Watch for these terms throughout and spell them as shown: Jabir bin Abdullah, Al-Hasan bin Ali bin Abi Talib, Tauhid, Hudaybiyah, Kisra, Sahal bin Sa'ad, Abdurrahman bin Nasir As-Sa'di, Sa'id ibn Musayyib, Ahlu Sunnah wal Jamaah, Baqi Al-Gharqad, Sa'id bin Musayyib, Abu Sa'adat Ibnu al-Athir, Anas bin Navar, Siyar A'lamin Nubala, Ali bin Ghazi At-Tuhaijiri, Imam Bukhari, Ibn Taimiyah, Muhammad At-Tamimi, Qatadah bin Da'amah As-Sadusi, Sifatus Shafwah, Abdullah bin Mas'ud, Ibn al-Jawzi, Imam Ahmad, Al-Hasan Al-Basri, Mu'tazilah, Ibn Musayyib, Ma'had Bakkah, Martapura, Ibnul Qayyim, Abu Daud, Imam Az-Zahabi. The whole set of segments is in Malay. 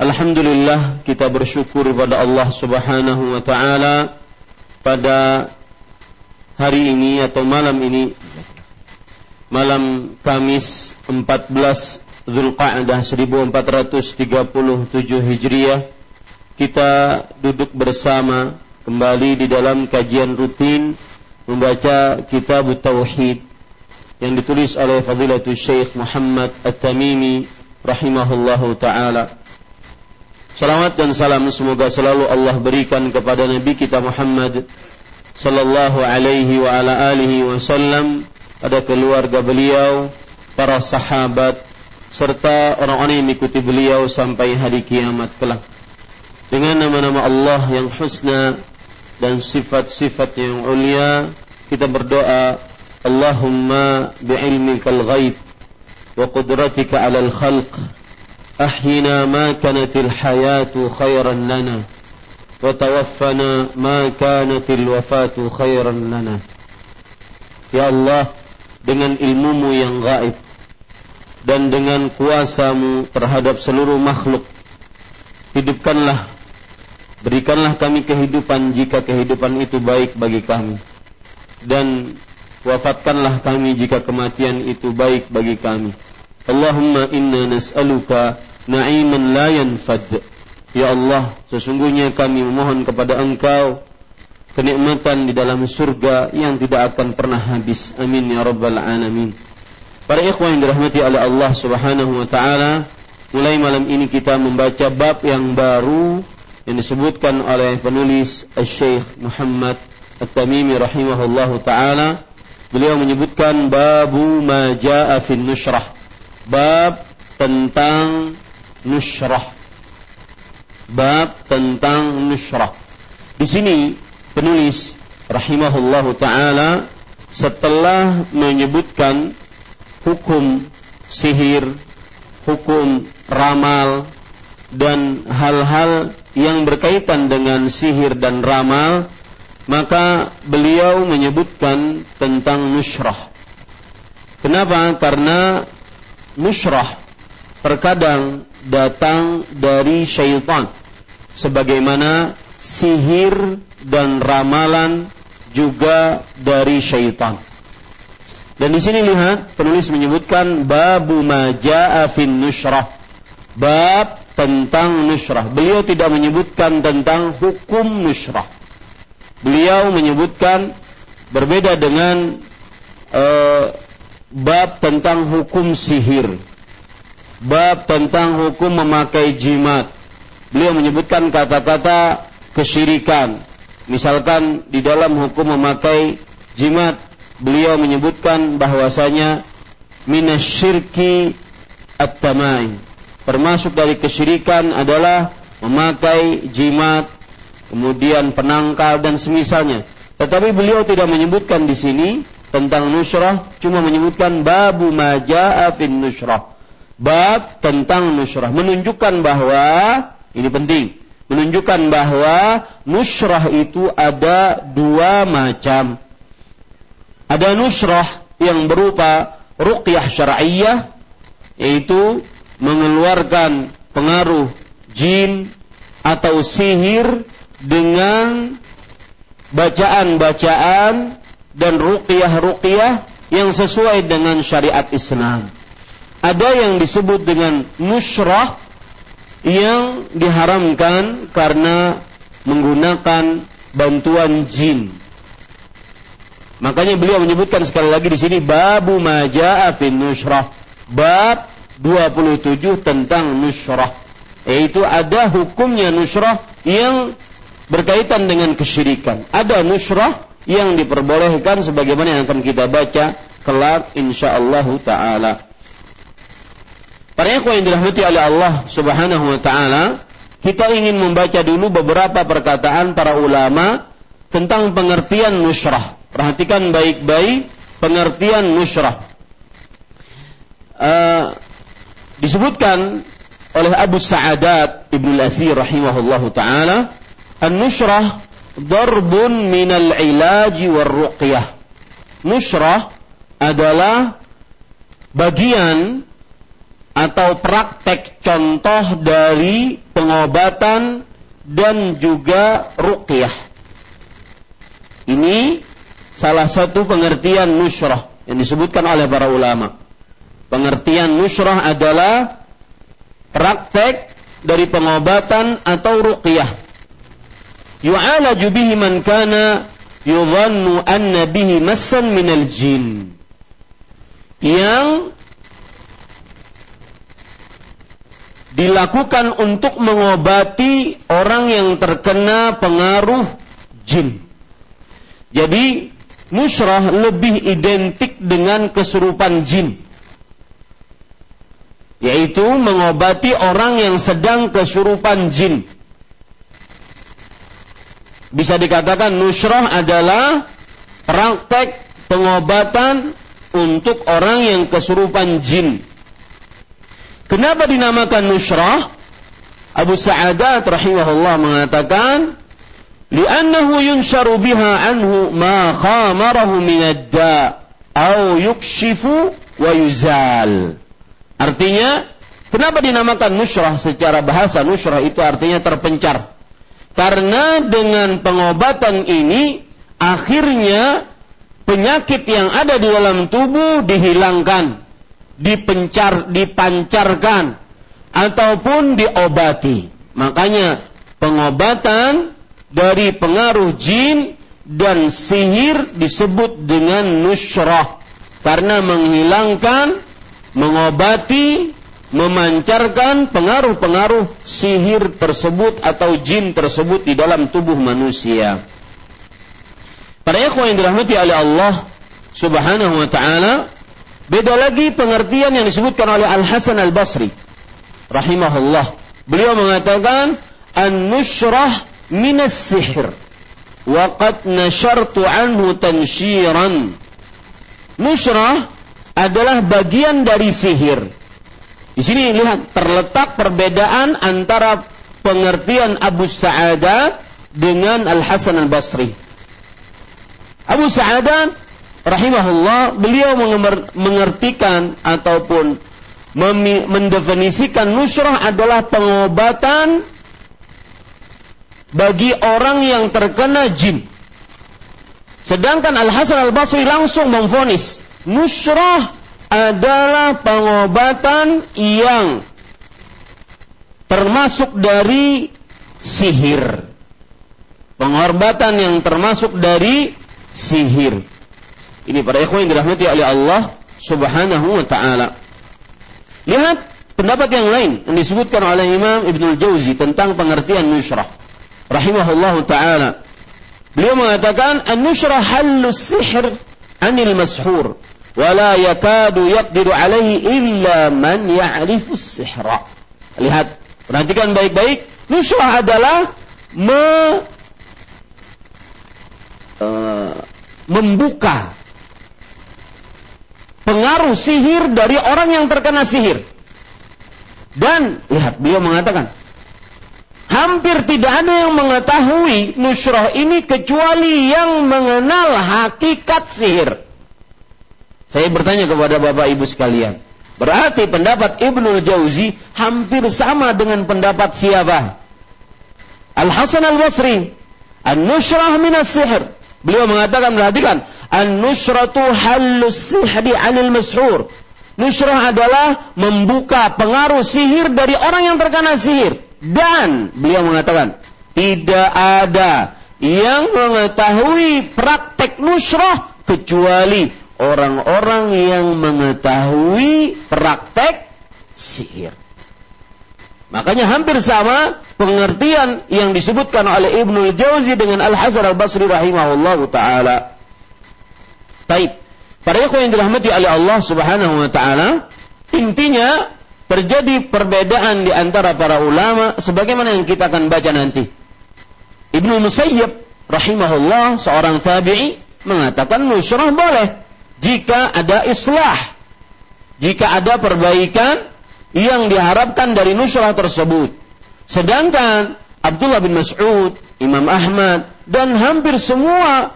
Alhamdulillah, kita bersyukur kepada Allah Subhanahu wa taala pada hari ini atau malam ini, malam Kamis 14 Zulqa'dah 1437 Hijriah, kita duduk bersama kembali di dalam kajian rutin membaca Kitab Tauhid yang ditulis oleh Fadilatul Syekh Muhammad At-Tamimi rahimahullahu taala. Salawat dan salam semoga selalu Allah berikan kepada Nabi kita Muhammad sallallahu alaihi wa ala alihi wasallam, pada keluarga beliau, para sahabat, serta orang-orang yang mengikuti beliau sampai hari kiamat kelak. Dengan nama-nama Allah yang husna dan sifat-sifat yang ulia, kita berdoa, Allahumma bi'ilmikal ghaib wa qudratika 'alal khalq أحينا ما كانت الحياة خيرا لنا وتوفنا ما كانت الوفاة خيرا لنا. Ya Allah, dengan ilmumu yang gaib dan dengan kuasamu terhadap seluruh makhluk, hidupkanlah, berikanlah kami kehidupan jika kehidupan itu baik bagi kami, dan wafatkanlah kami jika kematian itu baik bagi kami. Allahumma inna nas'aluka na'iman la yanfad. Ya Allah, sesungguhnya kami memohon kepada Engkau kenikmatan di dalam surga yang tidak akan pernah habis. Amin ya rabbal alamin. Para ikhwan yang dirahmati oleh Allah Subhanahu wa taala, mulai malam ini kita membaca bab yang baru yang disebutkan oleh penulis Al-Syaikh Muhammad At-Tamimi rahimahullahu taala. Beliau menyebutkan babu ma jaa fin nushrah, bab tentang nushrah. Bab tentang nushrah. Di sini penulis rahimahullahu taala setelah menyebutkan hukum sihir, hukum ramal, dan hal-hal yang berkaitan dengan sihir dan ramal, maka beliau menyebutkan tentang nushrah. Kenapa? Karena nushrah terkadang datang dari syaitan, sebagaimana sihir dan ramalan juga dari syaitan. Dan di sini lihat penulis menyebutkan babu ma jaa fin nushrah, bab tentang nushrah. Beliau tidak menyebutkan tentang hukum nushrah. Beliau menyebutkan, berbeda dengan bab tentang hukum sihir, bab tentang hukum memakai jimat. Beliau menyebutkan kata-kata kesyirikan. Misalkan di dalam hukum memakai jimat, beliau menyebutkan bahwasanya minasyirki at-tamai. Termasuk dari kesyirikan adalah memakai jimat, kemudian penangkal dan semisalnya. Tetapi beliau tidak menyebutkan di sini tentang nusrah, cuma menyebutkan babu ma jaa'a fin nusrah. Bab tentang nusrah menunjukkan bahwa ini penting, menunjukkan bahwa nusrah itu ada dua macam. Ada nusrah yang berupa ruqyah syar'iyyah, yaitu mengeluarkan pengaruh jin atau sihir dengan bacaan-bacaan dan ruqyah-ruqyah yang sesuai dengan syariat Islam. Ada yang disebut dengan nusrah yang diharamkan karena menggunakan bantuan jin. Makanya beliau menyebutkan sekali lagi di sini babu ma jaa'a fin nusrah. Bab 27 tentang nusrah. Yaitu ada hukumnya nusrah yang berkaitan dengan kesyirikan. Ada nusrah yang diperbolehkan sebagaimana yang akan kita baca kelak insyaallah taala. Para ikhwan yang dirahmati oleh Allah subhanahu wa ta'ala, kita ingin membaca dulu beberapa perkataan para ulama tentang pengertian nusrah. Perhatikan baik-baik pengertian nusrah. Disebutkan oleh Abu Sa'adat Ibnu al-Athir rahimahullahu ta'ala, an-nusrah darbun minal ilaji war ruqyah. Nusrah adalah bagian atau praktek contoh dari pengobatan dan juga ruqyah. Ini salah satu pengertian nusrah yang disebutkan oleh para ulama. Pengertian nusrah adalah praktek dari pengobatan atau ruqyah. Yu'alaju bihi man kana yudhannu anna bihi massan minal jin. Yang dilakukan untuk mengobati orang yang terkena pengaruh jin. Jadi nusrah lebih identik dengan kesurupan jin, yaitu mengobati orang yang sedang kesurupan jin. Bisa dikatakan nusrah adalah praktek pengobatan untuk orang yang kesurupan jin. Kenapa dinamakan nusrah? Abu Sa'adat rahimahullah mengatakan, "Li'annahu yunsharu biha anhu ma khamarahu min ad-da' aw yukshifu wa yuzal." Artinya, kenapa dinamakan nusrah? Secara bahasa nusrah itu artinya terpencar. Karena dengan pengobatan ini akhirnya penyakit yang ada di dalam tubuh dihilangkan, dipancarkan ataupun diobati. Makanya pengobatan dari pengaruh jin dan sihir disebut dengan nusrah, karena menghilangkan, mengobati, memancarkan pengaruh-pengaruh sihir tersebut atau jin tersebut di dalam tubuh manusia. Para ikhwan yang dirahmati oleh Allah subhanahu wa ta'ala, beda lagi pengertian yang disebutkan oleh Al-Hasan Al-Basri rahimahullah. Beliau mengatakan, "An-nusrah minas sihir wa qad nashartu anhu tanshiran." Nusrah adalah bagian dari sihir. Di sini lihat terletak perbedaan antara pengertian Abu Sa'adat dengan Al-Hasan Al-Basri. Abu Sa'adat rahimahullah, beliau mengertikan ataupun mendefinisikan nusrah adalah pengobatan bagi orang yang terkena jin. Sedangkan Al-Hasan Al-Basri langsung memvonis, nusrah adalah pengobatan yang termasuk dari sihir. Pengobatan yang termasuk dari sihir. Ini para ikhwan yang dirahmati oleh Allah subhanahu wa ta'ala. Lihat pendapat yang lain yang disebutkan oleh Imam Ibn al-Jawzi tentang pengertian nusrah rahimahullahu ta'ala. Beliau mengatakan, "An-nusrah halus sihir anil mashur wala yakadu yaqdiru alaihi illa man ya'rifus sihra. Lihat, perhatikan baik-baik. Nusyuh adalah membuka pengaruh sihir dari orang yang terkena sihir. Dan lihat, beliau mengatakan hampir tidak ada yang mengetahui nusyrah ini kecuali yang mengenal hakikat sihir. Saya bertanya kepada Bapak Ibu sekalian, berarti pendapat Ibnul Jawzi hampir sama dengan pendapat siapa? Al-Hasan Al-Basri. An-nusyrah minas sihir. Beliau mengatakan, perhatikan, an-nusyratu halus sihri anil mashur. Nusyrah adalah membuka pengaruh sihir dari orang yang terkena sihir. Dan beliau mengatakan, tidak ada yang mengetahui praktek nusyrah kecuali orang-orang yang mengetahui praktek sihir. Makanya hampir sama pengertian yang disebutkan oleh Ibnul Jawzi dengan Al-Hasan Al-Basri rahimahullahu ta'ala. Baik, para ikhwan yang dirahmati oleh Allah subhanahu wa ta'ala, intinya terjadi perbedaan di antara para ulama sebagaimana yang kita akan baca nanti. Ibn Musayyib rahimahullah, seorang tabi'i, mengatakan nusyrah boleh jika ada islah, jika ada perbaikan yang diharapkan dari nusyrah tersebut. Sedangkan Abdullah bin Mas'ud, Imam Ahmad, dan hampir semua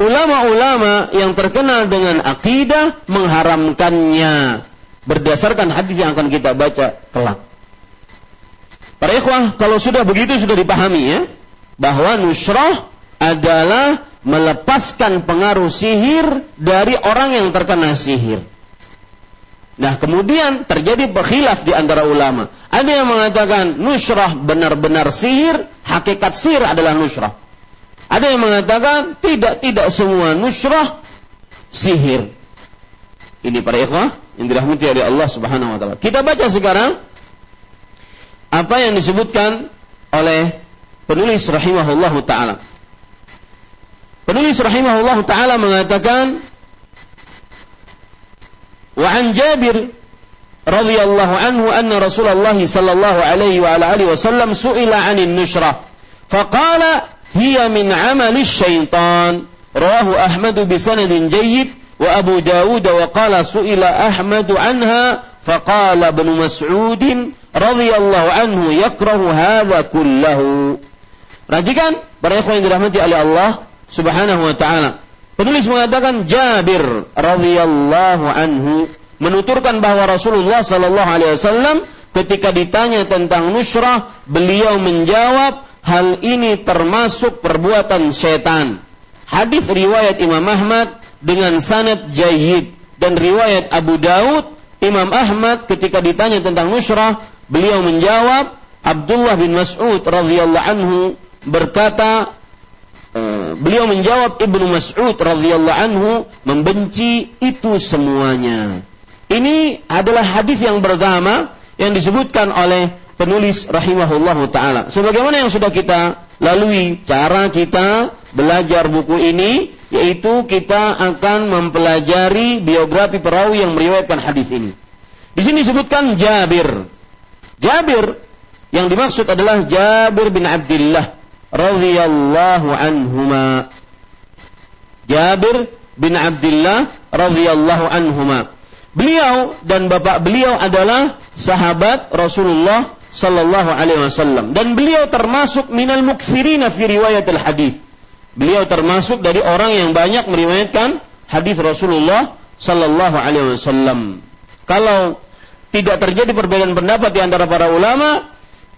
ulama-ulama yang terkenal dengan akidah mengharamkannya berdasarkan hadis yang akan kita baca kelak. Para ikhwah, kalau sudah begitu sudah dipahami ya, bahwa nusyrah adalah melepaskan pengaruh sihir dari orang yang terkena sihir. Nah, kemudian terjadi berkhilaf di antara ulama. Ada yang mengatakan nusyrah benar-benar sihir, hakikat sihir adalah nusyrah. Ada yang mengatakan tidak semua nusyrah sihir. Ini para ikhwah yang dirahmati oleh Allah subhanahu wa ta'ala. Kita baca sekarang apa yang disebutkan oleh penulis rahimahullahu ta'ala. Penulis rahimahullahu ta'ala mengatakan, وعن جابر رضي الله عنه أن رسول الله صلى الله عليه وعلى آله وسلم سئل عن النشرة فقال هي من عمل الشيطان. رواه أحمد بسند جيد وأبو داود وقال سئل أحمد عنها فقال ابن مسعود رضي الله عنه يكره هذا كله. Perhatikan para ikhwan yang dirahmati oleh Allah subhanahu wa ta'ala. Penulis mengatakan Jabir radhiyallahu anhu menuturkan bahwa Rasulullah sallallahu alaihi wasallam ketika ditanya tentang nusyrah, beliau menjawab hal ini termasuk perbuatan syaitan. Hadis riwayat Imam Ahmad dengan sanad jayyid, dan riwayat Abu Daud Imam Ahmad ketika ditanya tentang nusyrah, beliau menjawab Abdullah bin Mas'ud radhiyallahu anhu berkata, beliau menjawab Ibnu Mas'ud radhiyallahu anhu membenci itu semuanya. Ini adalah hadis yang pertama yang disebutkan oleh penulis rahimahullahu ta'ala. Sebagaimana yang sudah kita lalui cara kita belajar buku ini, yaitu kita akan mempelajari biografi perawi yang meriwayatkan hadis ini. Di sini disebutkan Jabir. Jabir yang dimaksud adalah Jabir bin Abdullah radhiyallahu anhuma. Jabir bin Abdullah radhiyallahu anhuma. Beliau dan bapak beliau adalah sahabat Rasulullah sallallahu alaihi wasallam, dan beliau termasuk minal muktsirina fi riwayatil hadis. Beliau termasuk dari orang yang banyak meriwayatkan hadis Rasulullah sallallahu alaihi wasallam. Kalau tidak terjadi perbedaan pendapat di antara para ulama,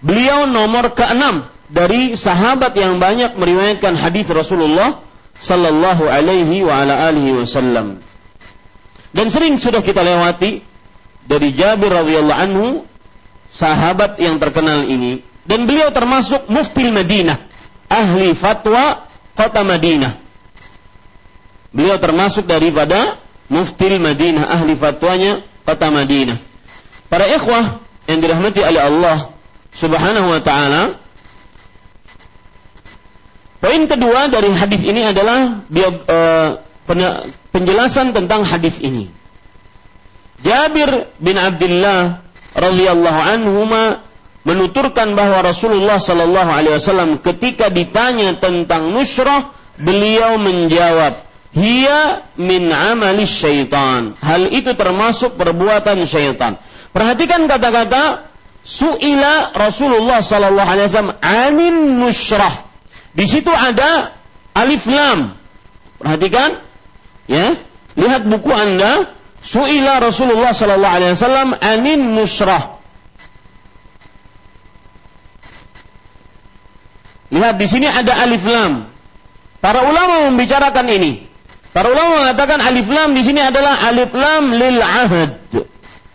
beliau nomor ke-6 dari sahabat yang banyak meriwayatkan hadis Rasulullah sallallahu alaihi wa ala alihi wasallam. Dan sering sudah kita lewati dari Jabir radhiyallahu anhu, sahabat yang terkenal ini, dan beliau termasuk muftil Madinah, ahli fatwa kota Madinah. Beliau termasuk daripada muftil Madinah, ahli fatwanya kota Madinah. Para ikhwah yang dirahmati oleh Allah subhanahu wa ta'ala, poin kedua dari hadis ini adalah penjelasan tentang hadis ini. Jabir bin Abdullah radhiyallahu anhuma menuturkan bahwa Rasulullah sallallahu alaihi wasallam ketika ditanya tentang nusrah, beliau menjawab, "Hiya min amali syaitan." Hal itu termasuk perbuatan syaitan. Perhatikan kata-kata su'ila Rasulullah sallallahu alaihi wasallam anin nusrah. Di situ ada alif lam. Perhatikan, ya. Lihat buku Anda, su'ila Rasulullah sallallahu alaihi wasallam anin nusrah. Lihat di sini ada alif lam. Para ulama membicarakan ini. Para ulama mengatakan alif lam di sini adalah alif lam lil ahad.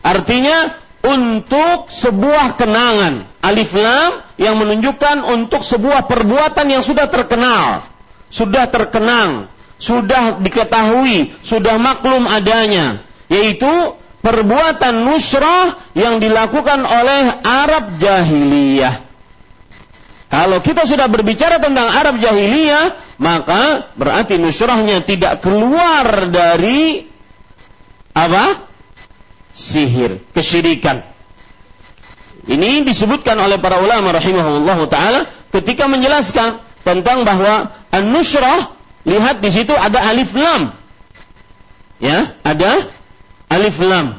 Artinya untuk sebuah kenangan. Alif lam yang menunjukkan untuk sebuah perbuatan yang sudah terkenal, sudah terkenang, sudah diketahui, sudah maklum adanya, yaitu perbuatan nusrah yang dilakukan oleh Arab jahiliyah. Kalau kita sudah berbicara tentang Arab jahiliyah, maka berarti nusrahnya tidak keluar dari apa? Sihir, kesyirikan. Ini disebutkan oleh para ulama rahimahullahu taala ketika menjelaskan tentang bahwa an-nusrah, lihat di situ ada alif lam. Ya, ada alif lam.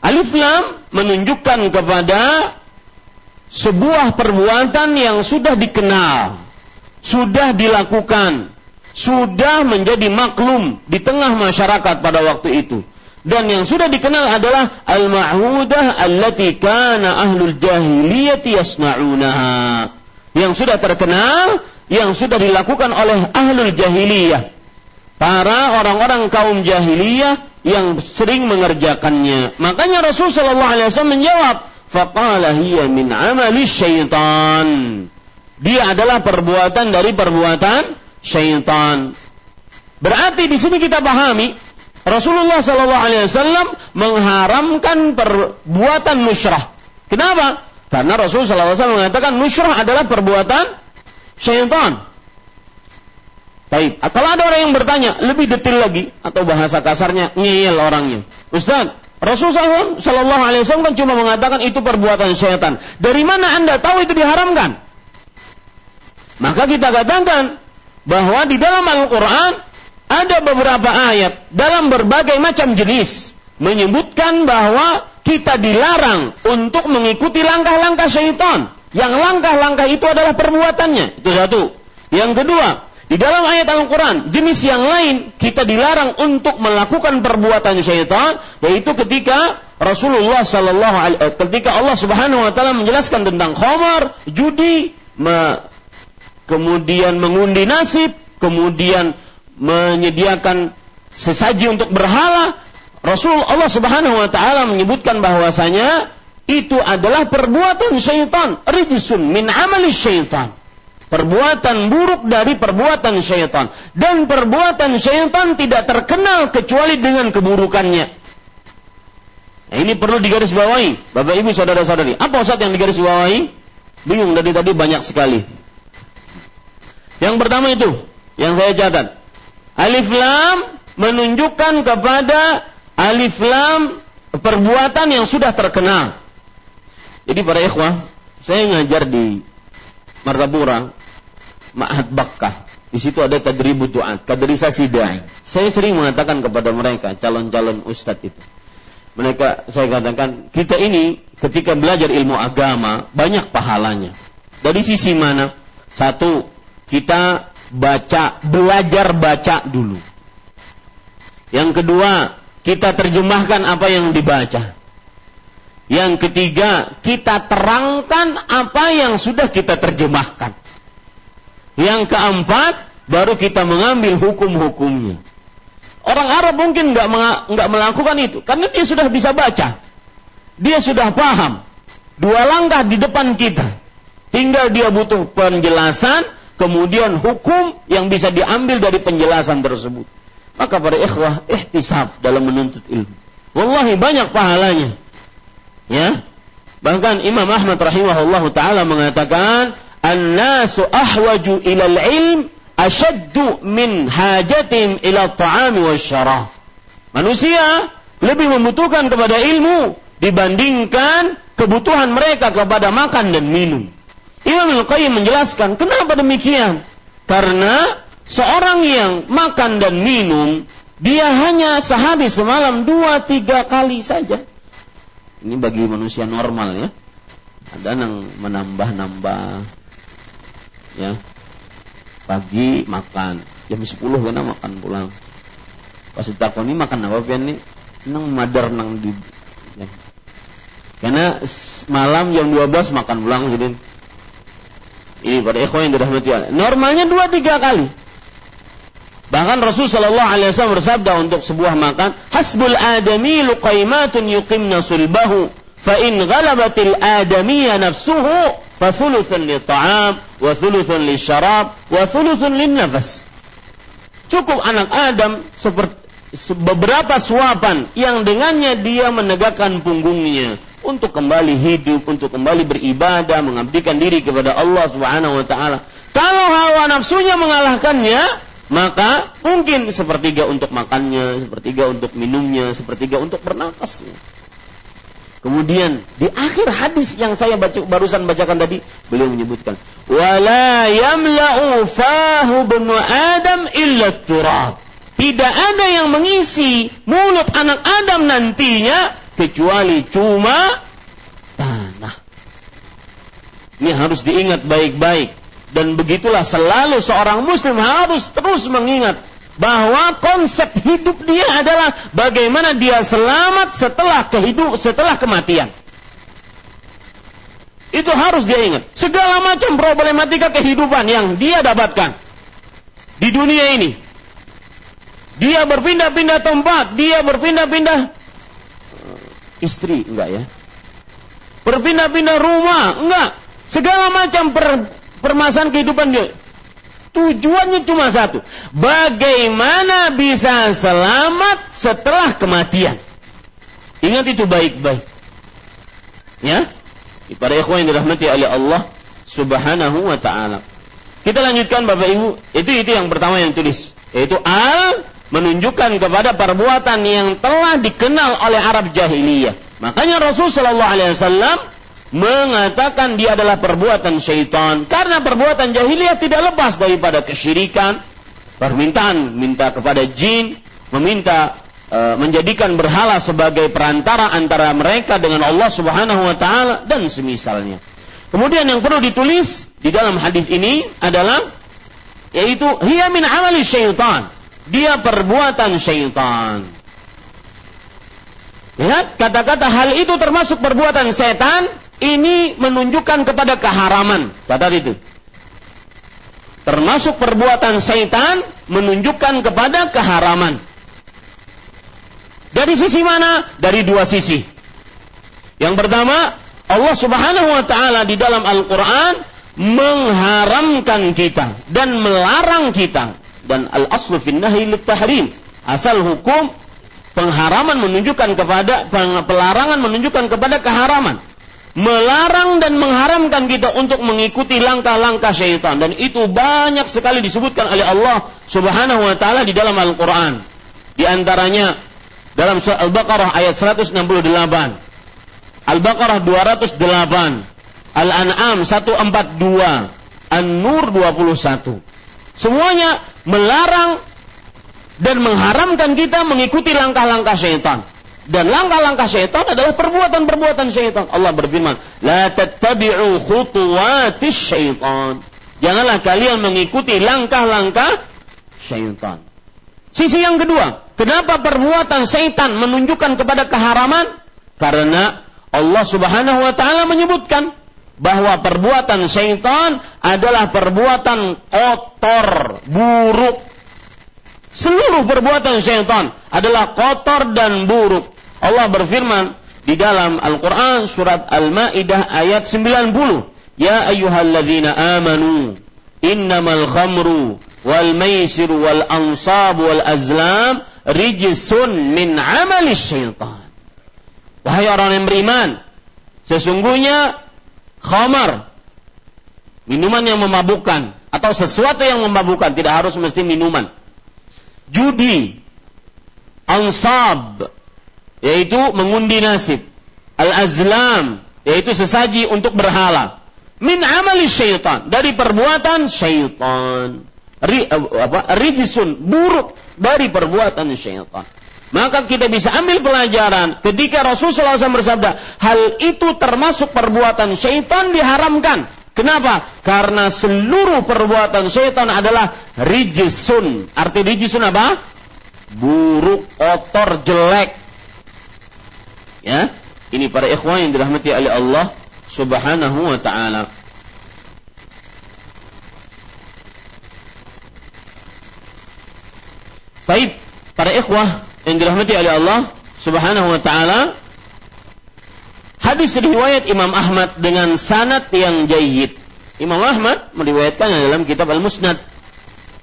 Alif lam menunjukkan kepada sebuah perbuatan yang sudah dikenal, sudah dilakukan, sudah menjadi maklum di tengah masyarakat pada waktu itu. Dan yang sudah dikenal adalah al-ma'hudah allati kana ahlul jahiliyati yasna'unaha. Yang sudah terkenal, yang sudah dilakukan oleh ahlul jahiliyah. Para orang-orang kaum jahiliyah yang sering mengerjakannya. Makanya Rasulullah sallallahu alaihi wasallam menjawab, faqala hiya min amali syaitan. Dia adalah perbuatan dari perbuatan syaitan. Berarti di sini kita pahami Rasulullah sallallahu alaihi wasallam mengharamkan perbuatan nusrah. Kenapa? Karena Rasulullah sallallahu alaihi wasallam mengatakan nusrah adalah perbuatan syaitan. Baik, kalau ada orang yang bertanya lebih detail lagi atau bahasa kasarnya ngeyel orangnya. Ustaz, Rasulullah sallallahu alaihi wasallam kan cuma mengatakan itu perbuatan syaitan. Dari mana Anda tahu itu diharamkan? Maka kita katakan bahwa di dalam Al-Qur'an ada beberapa ayat dalam berbagai macam jenis menyebutkan bahwa kita dilarang untuk mengikuti langkah-langkah syaitan. Yang langkah-langkah itu adalah perbuatannya. Itu satu. Yang kedua, di dalam ayat Al-Quran, jenis yang lain, kita dilarang untuk melakukan perbuatan syaitan, yaitu ketika Rasulullah sallallahu alaihi wasallam, ketika Allah Subhanahu wa taala menjelaskan tentang khamar, judi, kemudian mengundi nasib, kemudian menyediakan sesaji untuk berhala. Rasulullah Subhanahu wa taala menyebutkan bahwasanya itu adalah perbuatan syaitan, rijsun min amali syaitan. Perbuatan buruk dari perbuatan syaitan. Dan perbuatan syaitan tidak terkenal kecuali dengan keburukannya. Nah, ini perlu digarisbawahi, Bapak Ibu Saudara Saudari. Apa Ustaz yang digarisbawahi? Bingung dari tadi banyak sekali. Yang pertama itu, yang saya catat. Alif lam menunjukkan kepada alif lam perbuatan yang sudah terkenal. Jadi para ikhwah, saya ngajar di Martapura, Ma'had Bakkah. Di situ ada tadribud du'at, kaderisasi da'i. Saya sering mengatakan kepada mereka, calon-calon ustaz itu. Mereka, saya katakan, kita ini ketika belajar ilmu agama, banyak pahalanya. Dari sisi mana? Satu, kita belajar baca dulu. Yang kedua, kita terjemahkan apa yang dibaca. Yang ketiga, kita terangkan apa yang sudah kita terjemahkan. Yang keempat, baru kita mengambil hukum-hukumnya. Orang Arab mungkin nggak melakukan itu, karena dia sudah bisa baca, dia sudah paham. Dua langkah di depan kita, tinggal dia butuh penjelasan, kemudian hukum yang bisa diambil dari penjelasan tersebut. Maka para ikhwah, ihtisab dalam menuntut ilmu. Wallahi banyak pahalanya. Ya, bahkan Imam Ahmad rahimahullahu taala mengatakan, "An-nasu ahwaju ilal ilm asyaddu min hajatim ila ta'ami wa syarab. Manusia lebih membutuhkan kepada ilmu dibandingkan kebutuhan mereka kepada makan dan minum. Imam Al-Qayyim menjelaskan kenapa demikian. Karena seorang yang makan dan minum, dia hanya sehari semalam 2-3 kali saja. Ini bagi manusia normal ya. Ada yang menambah-nambah ya. Pagi makan, jam 10 kena makan pulang. Pas ditakoni makan apa pian nih? Nang madar nang di. Ya. Karena malam jam 12 makan pulang jadi. Ini pada ikhwan yang dirahmati Allah. Normalnya 2-3 kali. Bahkan Rasulullah sallallahu alaihi wasallam bersabda untuk sebuah makan, hasbul adami luqaimatun yuqimna sulbahu fa in ghalabatil adamiyya nafsuhu fa thuluthun li ta'am wa thuluthun li syarab wa thuluthun lin nafas. Cukup anak Adam beberapa suapan yang dengannya dia menegakkan punggungnya untuk kembali hidup, untuk kembali beribadah, mengabdikan diri kepada Allah Subhanahu wa taala. Kalau hawa nafsunya mengalahkannya, maka mungkin sepertiga untuk makannya, sepertiga untuk minumnya, sepertiga untuk bernafasnya. Kemudian di akhir hadis yang saya barusan bacakan tadi, beliau menyebutkan, "Wala yamla'u fahu ibnu Adam illa turab." Tidak ada yang mengisi mulut anak Adam nantinya kecuali cuma tanah. Ini harus diingat baik-baik. Dan begitulah selalu seorang muslim harus terus mengingat bahwa konsep hidup dia adalah bagaimana dia selamat setelah kematian. Itu harus dia ingat. Segala macam problematika kehidupan yang dia dapatkan di dunia ini. Dia berpindah-pindah tempat, dia berpindah-pindah istri, enggak ya? Berpindah-pindah rumah, enggak. Segala macam permasalahan kehidupan dia, tujuannya cuma satu, bagaimana bisa selamat setelah kematian. Ingat itu baik-baik ya, para ikhwan yang dirahmati oleh Allah Subhanahu wa ta'ala. Kita lanjutkan Bapak Ibu, itu yang pertama yang tulis, yaitu al menunjukkan kepada perbuatan yang telah dikenal oleh Arab jahiliyah. Makanya Rasul sallallahu alaihi wasallam mengatakan dia adalah perbuatan syaitan, karena perbuatan jahiliyah tidak lepas daripada kesyirikan, permintaan minta kepada jin, meminta menjadikan berhala sebagai perantara antara mereka dengan Allah Subhanahu wa taala dan semisalnya. Kemudian yang perlu ditulis di dalam hadis ini adalah yaitu hiya min amali syaitan. Dia perbuatan syaitan. Lihat kata-kata hal itu termasuk perbuatan setan. Ini menunjukkan kepada keharaman. Catat itu. Termasuk perbuatan setan menunjukkan kepada keharaman. Dari sisi mana? Dari dua sisi. Yang pertama, Allah Subhanahu wa taala di dalam Al-Qur'an mengharamkan kita dan melarang kita. Dan al-aslu fin nahyi lit-tahrim. Asal hukum pengharaman menunjukkan kepada pelarangan menunjukkan kepada keharaman. Melarang dan mengharamkan kita untuk mengikuti langkah-langkah syaitan. Dan itu banyak sekali disebutkan oleh Allah Subhanahu wa ta'ala di dalam Al-Quran. Di antaranya dalam surah Al-Baqarah ayat 168. Al-Baqarah 208. Al-An'am 142. An-Nur 21. Semuanya melarang dan mengharamkan kita mengikuti langkah-langkah syaitan. Dan langkah-langkah syaitan adalah perbuatan-perbuatan syaitan. Allah berfirman, "La tattabi'u khutuwatis syaitan." Janganlah kalian mengikuti langkah-langkah syaitan. Sisi yang kedua, kenapa perbuatan syaitan menunjukkan kepada keharaman? Karena Allah Subhanahu wa taala menyebutkan bahwa perbuatan syaitan adalah perbuatan kotor, buruk. Seluruh perbuatan syaitan adalah kotor dan buruk. Allah berfirman di dalam Al-Quran surat Al-Ma'idah ayat 90. Ya ayyuhalladzina amanu innamal khamru wal maisir wal ansab wal azlam rijsun min amali syaitan. Wahai orang yang beriman, sesungguhnya khamar, minuman yang memabukkan, atau sesuatu yang memabukkan, tidak harus mesti minuman. Judi, ansab, yaitu mengundi nasib. Al-azlam, yaitu sesaji untuk berhala. Min amali syaitan, dari perbuatan syaitan. Rijisun, buruk dari perbuatan syaitan. Maka kita bisa ambil pelajaran ketika Rasulullah SAW bersabda, hal itu termasuk perbuatan syaitan diharamkan. Kenapa? Karena seluruh perbuatan syaitan adalah rijisun. Arti rijisun apa? Buruk, kotor, jelek. Ya, ini para ikhwan yang dirahmati oleh Allah Subhanahu wa ta'ala. Baik, para ikhwah yang dirahmati oleh Allah Subhanahu wa ta'ala, hadis riwayat Imam Ahmad dengan sanad yang jayyid. Imam Ahmad meriwayatkan dalam kitab Al-Musnad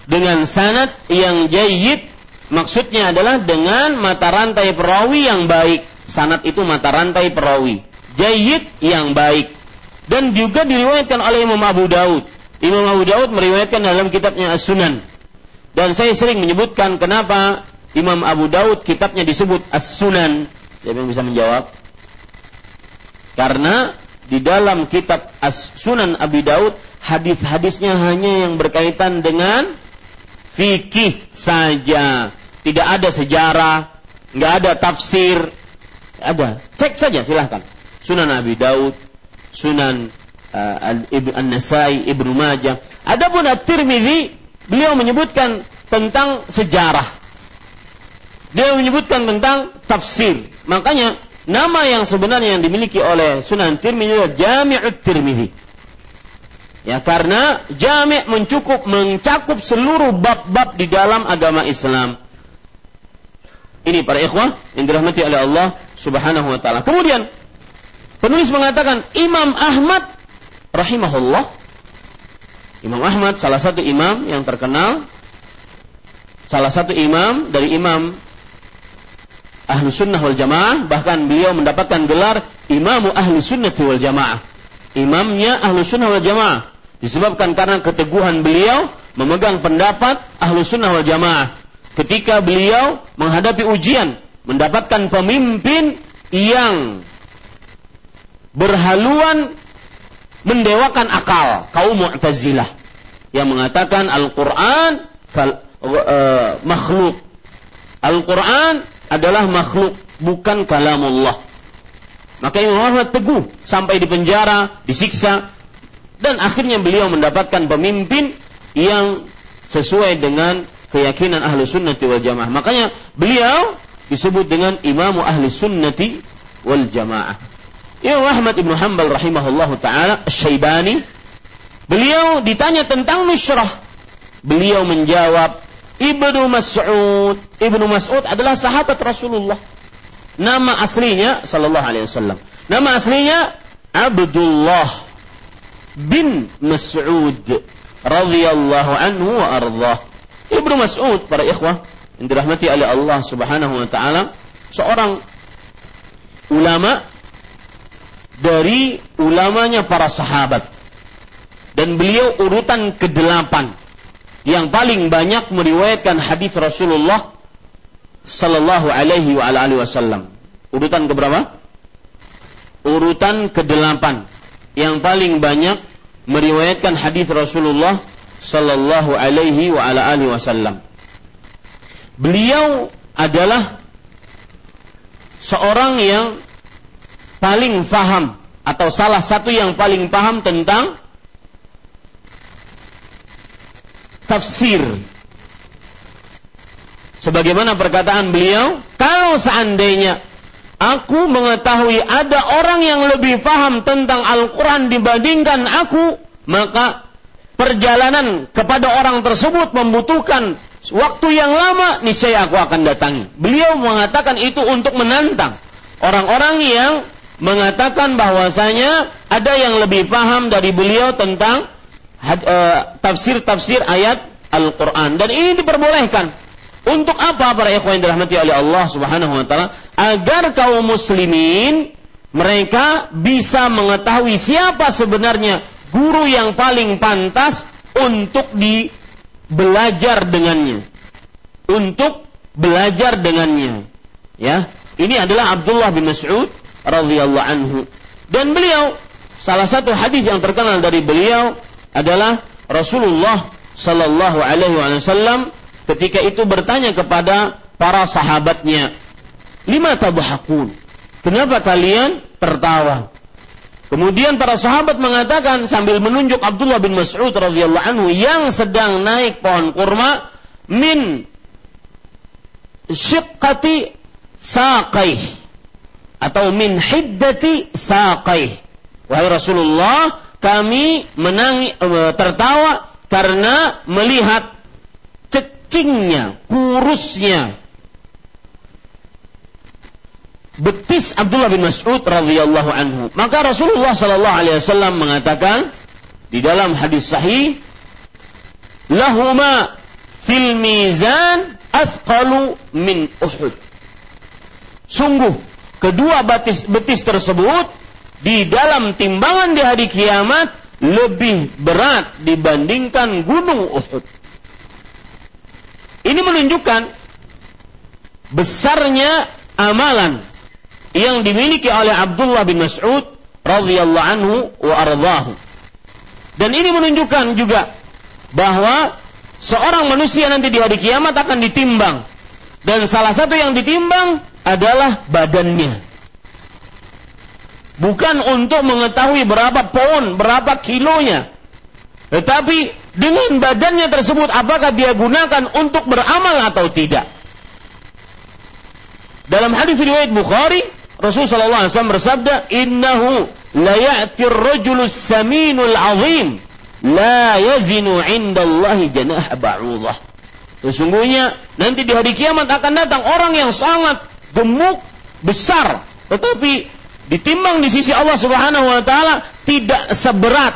dengan sanad yang jayyid, maksudnya adalah dengan mata rantai perawi yang baik. Sanad itu mata rantai perawi, jayyid yang baik. Dan juga diriwayatkan oleh Imam Abu Daud. Imam Abu Daud meriwayatkan dalam kitabnya As-Sunan. Dan saya sering menyebutkan kenapa Imam Abu Daud kitabnya disebut As-Sunan. Siapa yang bisa menjawab? Karena di dalam kitab As-Sunan Abi Daud, hadis-hadisnya hanya yang berkaitan dengan fikih saja. Tidak ada sejarah, nggak ada tafsir. Ada, cek saja silahkan. Sunan Abi Daud, Sunan An-Nasai, Ibnu Majah. Adapun At-Tirmidzi, beliau menyebutkan tentang sejarah. Dia menyebutkan tentang tafsir. Makanya nama yang sebenarnya yang dimiliki oleh Sunan Tirmidzi adalah Jami'ut Tirmidzi. Ya, karena jami' mencakup seluruh bab-bab di dalam agama Islam. Ini para ikhwah yang dirahmati oleh Allah Subhanahu wa ta'ala. Kemudian penulis mengatakan Imam Ahmad rahimahullah. Imam Ahmad salah satu imam yang terkenal, salah satu imam dari imam Ahlu Sunnah wal Jamaah, bahkan beliau mendapatkan gelar Imamu Ahlu Sunnah wal Jamaah, imamnya Ahlu Sunnah wal Jamaah, disebabkan karena keteguhan beliau memegang pendapat Ahlu Sunnah wal Jamaah ketika beliau menghadapi ujian, mendapatkan pemimpin yang berhaluan mendewakan akal, kaum Mu'tazilah yang mengatakan Al-Quran makhluk, Al-Quran adalah makhluk, bukan kalamullah. Maka Imam Ahmad teguh sampai di penjara, disiksa, dan akhirnya beliau mendapatkan pemimpin yang sesuai dengan keyakinan Ahlu Sunnati wal Jamaah. Makanya beliau disebut dengan Imamu Ahli Sunnati wal Jamaah. Imam Ahmad ibn Hanbal rahimahullahu ta'ala Syaibani, beliau ditanya tentang nusyrah, beliau menjawab Ibnu Mas'ud. Ibnu Mas'ud adalah sahabat Rasulullah. Nama aslinya sallallahu alaihi wasallam. Nama aslinya Abdullah bin Mas'ud radhiyallahu anhu wa ardhah. Ibnu Mas'ud para ikhwah yang dirahmati oleh Allah Subhanahu wa taala, seorang ulama dari ulamanya para sahabat. Dan beliau urutan ke-8 yang paling banyak meriwayatkan hadis Rasulullah sallallahu alaihi wa alihi wasallam. Urutan ke berapa? Urutan ke-8 yang paling banyak meriwayatkan hadis Rasulullah sallallahu alaihi wa alihi wasallam. Beliau adalah seorang yang paling faham atau salah satu yang paling paham tentang tafsir. Sebagaimana perkataan beliau, kalau seandainya aku mengetahui ada orang yang lebih paham tentang Al-Quran dibandingkan aku, maka perjalanan kepada orang tersebut membutuhkan waktu yang lama, niscaya aku akan datangi. Beliau mengatakan itu untuk menantang orang-orang yang mengatakan bahwasanya ada yang lebih paham dari beliau tentang tafsir-tafsir ayat Al-Quran. Dan ini diperbolehkan. Untuk apa para ikhwan yang dirahmati oleh Allah Subhanahu wa ta'ala? Agar kaum muslimin mereka bisa mengetahui siapa sebenarnya guru yang paling pantas untuk dibelajar dengannya. Untuk belajar dengannya. Ya, ini adalah Abdullah bin Mas'ud radhiyallahu anhu. Dan beliau, salah satu hadis yang terkenal dari beliau adalah Rasulullah sallallahu alaihi wasallam ketika itu bertanya kepada para sahabatnya, "Lima tadhakun?" Kenapa kalian tertawa? Kemudian para sahabat mengatakan sambil menunjuk Abdullah bin Mas'ud radhiyallahu anhu yang sedang naik pohon kurma, min syiqqati saqaih atau min hiddati saqaih. Wahai Rasulullah, kami tertawa karena melihat cekingnya, kurusnya betis Abdullah bin Mas'ud radhiyallahu anhu. Maka Rasulullah sallallahu alaihi wasallam mengatakan di dalam hadis sahih, lahuma fil mizan athqalu min Uhud. Sungguh kedua betis tersebut di dalam timbangan di hari kiamat lebih berat dibandingkan gunung Uhud. Ini menunjukkan besarnya amalan yang dimiliki oleh Abdullah bin Mas'ud radhiyallahu anhu wa ardhahu. Dan ini menunjukkan juga bahwa seorang manusia nanti di hari kiamat akan ditimbang, dan salah satu yang ditimbang adalah badannya. Bukan untuk mengetahui berapa pound, berapa kilonya, tetapi dengan badannya tersebut apakah dia gunakan untuk beramal atau tidak. Dalam hadis riwayat Bukhari, Rasulullah SAW bersabda, "Innahu la ya'ti ar-rajulu as-saminul 'azim, la yazinu 'indallahi janaha ba'udah." Sesungguhnya nanti di hari kiamat akan datang orang yang sangat gemuk, besar, tetapi ditimbang di sisi Allah Subhanahu wa taala tidak seberat,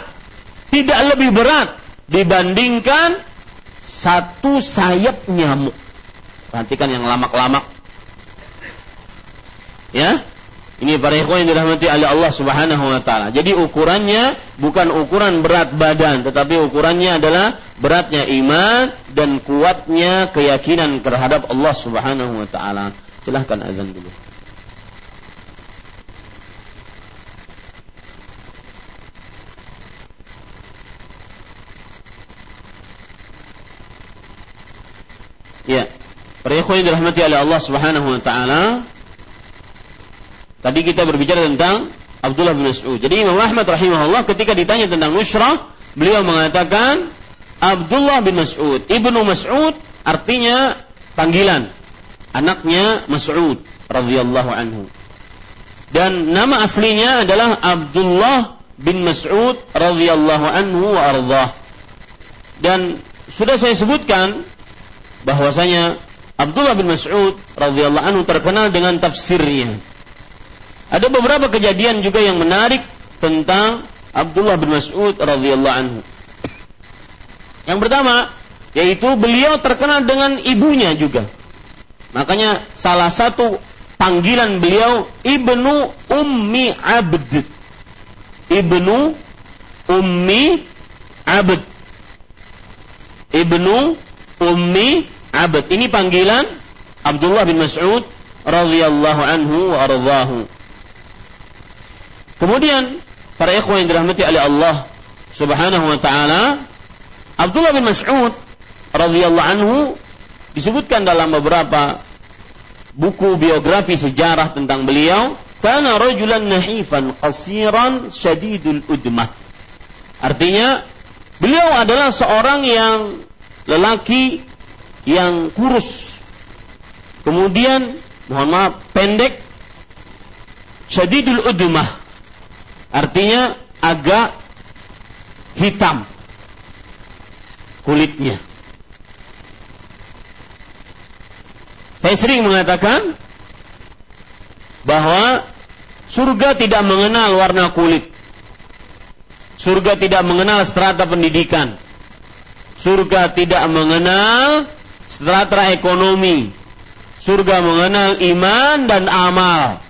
tidak lebih berat dibandingkan satu sayap nyamuk. Perhatikan yang lamak-lamak. Ya, ini para ikhwan yang dirahmati oleh Allah Subhanahu wa taala. Jadi ukurannya bukan ukuran berat badan, tetapi ukurannya adalah beratnya iman dan kuatnya keyakinan terhadap Allah Subhanahu wa taala. Silahkan azan dulu. Ya, para ikhwan yang dirahmati oleh Allah Subhanahu wa taala. Tadi kita berbicara tentang Abdullah bin Mas'ud. Jadi Imam Ahmad rahimahullah ketika ditanya tentang nushrah, beliau mengatakan Abdullah bin Mas'ud. Ibnu Mas'ud artinya panggilan. Anaknya Mas'ud radhiyallahu anhu. Dan nama aslinya adalah Abdullah bin Mas'ud radhiyallahu anhu wa ardhah. Dan sudah saya sebutkan bahwasanya Abdullah bin Mas'ud radhiyallahu anhu terkenal dengan tafsirnya. Ada beberapa kejadian juga yang menarik tentang Abdullah bin Mas'ud radhiyallahu anhu. Yang pertama, yaitu beliau terkenal dengan ibunya juga. Makanya salah satu panggilan beliau Ibnu Ummi Abd. Ibnu Ummi Abd. Ibnu Ummi Abd. Ini panggilan Abdullah bin Mas'ud radhiyallahu anhu wa ardhahu. Kemudian para ikhwan yang dirahmati oleh Allah Subhanahu wa taala, Abdullah bin Mas'ud radhiyallahu anhu disebutkan dalam beberapa buku biografi sejarah tentang beliau, kana rajulan nahifan qasiran syadidul udmah. Artinya, beliau adalah seorang yang lelaki yang kurus. Kemudian, mohon maaf, pendek, syadidul udmah. Artinya agak hitam kulitnya. Saya sering mengatakan bahwa surga tidak mengenal warna kulit. Surga tidak mengenal strata pendidikan. Surga tidak mengenal strata ekonomi. Surga mengenal iman dan amal.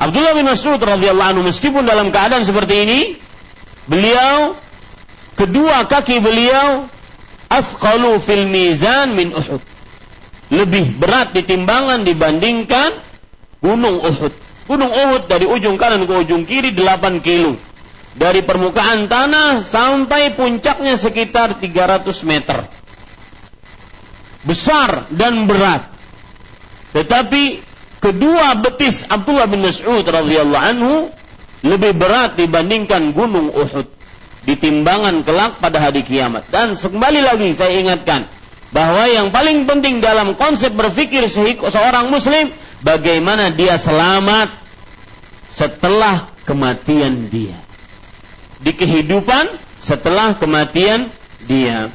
Abdullah bin Mas'ud radhiyallahu anhu meskipun dalam keadaan seperti ini, beliau kedua kaki beliau asqalu fil mizan min Uhud, lebih berat di timbangan dibandingkan gunung Uhud. Gunung Uhud dari ujung kanan ke ujung kiri 8 kilo. Dari permukaan tanah sampai puncaknya sekitar 300 meter. Besar dan berat. Tetapi kedua betis Abdullah bin Mas'ud radhiyallahu anhu lebih berat dibandingkan gunung Uhud di timbangan kelak pada hari kiamat. Dan sekembali lagi saya ingatkan bahwa yang paling penting dalam konsep berpikir seorang muslim, bagaimana dia selamat setelah kematian dia, di kehidupan setelah kematian dia.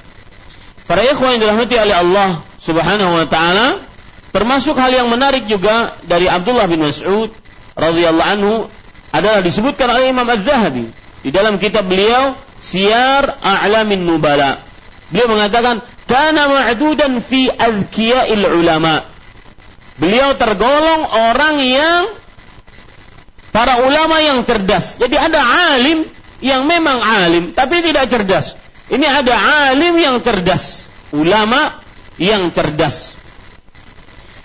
Para ikhwan yang dirahmati oleh Allah subhanahu wa ta'ala, termasuk hal yang menarik juga dari Abdullah bin Mas'ud radhiyallahu anhu adalah disebutkan oleh Imam Az-Zahabi di dalam kitab beliau Siyar A'lamin Nubala. Beliau mengatakan kana ma'dudan fi azkiya'il ulama. Beliau tergolong orang yang para ulama yang cerdas. Jadi ada alim yang memang alim tapi tidak cerdas. Ini ada alim yang cerdas, ulama yang cerdas.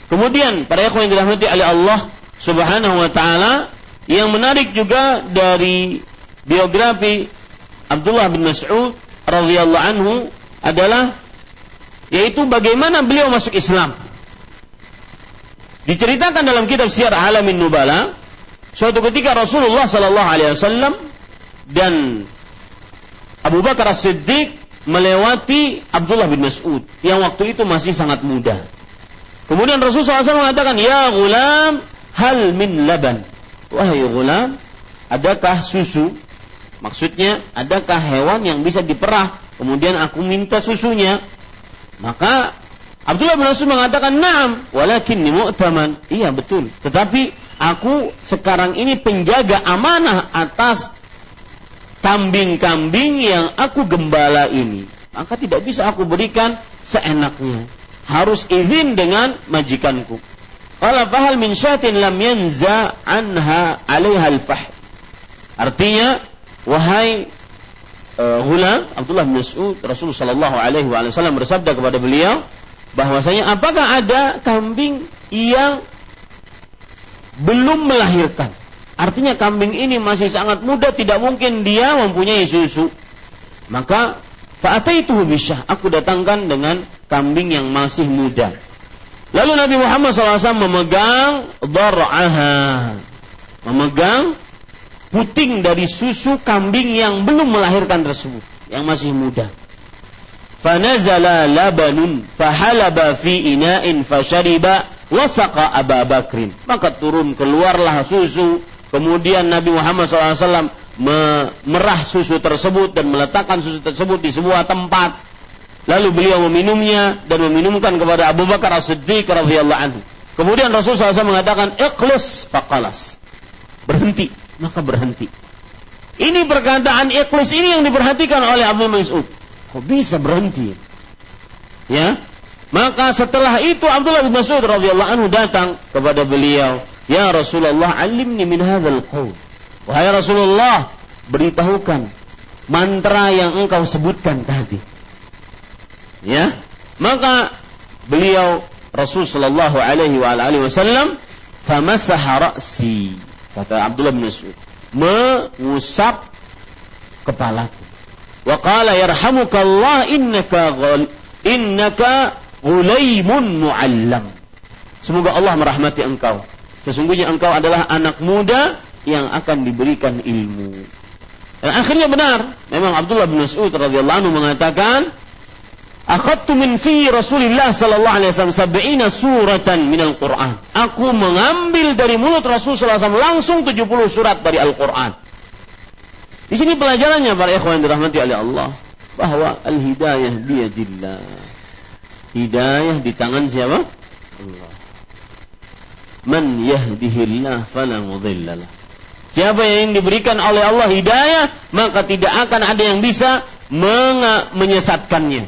Kemudian para ikhwan yang dirahmati oleh Allah subhanahu wa ta'ala, yang menarik juga dari biografi Abdullah bin Mas'ud radhiyallahu anhu adalah yaitu bagaimana beliau masuk Islam. Diceritakan dalam kitab Siyar A'lamin Nubala, suatu ketika Rasulullah sallallahu alaihi wasallam dan Abu Bakar As-Siddiq melewati Abdullah bin Mas'ud yang waktu itu masih sangat muda. Kemudian Rasulullah SAW mengatakan, "Ya gulam, hal min laban?" Wahai gulam, adakah susu? Maksudnya, adakah hewan yang bisa diperah? Kemudian aku minta susunya. Maka Abdullah bin Mas'ud mengatakan, "Na'am, walakinni mu'taman." Iya, betul. Tetapi aku sekarang ini penjaga amanah atas kambing-kambing yang aku gembala ini. Maka tidak bisa aku berikan seenaknya. Harus izin dengan majikanku. Qala fahal min syatin lam yanza anha 'alaiha al-fahl. Artinya, wahai gulam, Abdullah bin Mas'ud, Rasulullah sallallahu alaihi wasallam bersabda kepada beliau bahwasanya apakah ada kambing yang belum melahirkan? Artinya kambing ini masih sangat muda, tidak mungkin dia mempunyai susu. Maka fa'ataituhu bisyah, aku datangkan dengan kambing yang masih muda. Lalu Nabi Muhammad SAW memegang dar'aha, memegang puting dari susu kambing yang belum melahirkan tersebut, yang masih muda. Fanazala labanun fahalaba fi ina'in fashariba wasaqa Aba Bakrin. Maka turun, keluarlah susu. Kemudian Nabi Muhammad SAW memerah susu tersebut dan meletakkan susu tersebut di sebuah tempat. Lalu beliau meminumnya dan meminumkan kepada Abu Bakar As-Siddiq radhiyallahu anhu. Kemudian Rasulullah SAW mengatakan, "Iqlis faqalas." Berhenti, maka berhenti. Ini perkataan iqlis ini yang diperhatikan oleh Abu Mas'ud. Kok bisa berhenti? Ya. Maka setelah itu Abdullah bin Mas'ud radhiyallahu anhu datang kepada beliau, "Ya Rasulullah, 'allimni min hadzal qaul." Wahai Rasulullah, beritahukan mantra yang engkau sebutkan tadi. Ya, maka beliau Rasulullah SAW famasaha ra'si, kata Abdullah bin Mas'ud, mengusap kepalaku. Wa qala yarhamukallah innaka gulaimun mu'allam. Semoga Allah merahmati engkau. Sesungguhnya engkau adalah anak muda yang akan diberikan ilmu. Dan akhirnya benar, memang Abdullah bin Mas'ud radhiyallahu anhu mengatakan, "Akhadtu min fi Rasulillah sallallahu alaihi wasallam 70 suratan minal Qur'an." Aku mengambil dari mulut Rasul sallallahu alaihi wasallam langsung 70 surat dari Al-Qur'an. Di sini pelajarannya para ikhwan dirahmati oleh Allah, bahwa al-hidayah biyadillah. Hidayah di tangan siapa? Allah. Man yahdihillah fala mudhillalah. Siapa yang diberikan oleh Allah hidayah, maka tidak akan ada yang bisa menyesatkannya.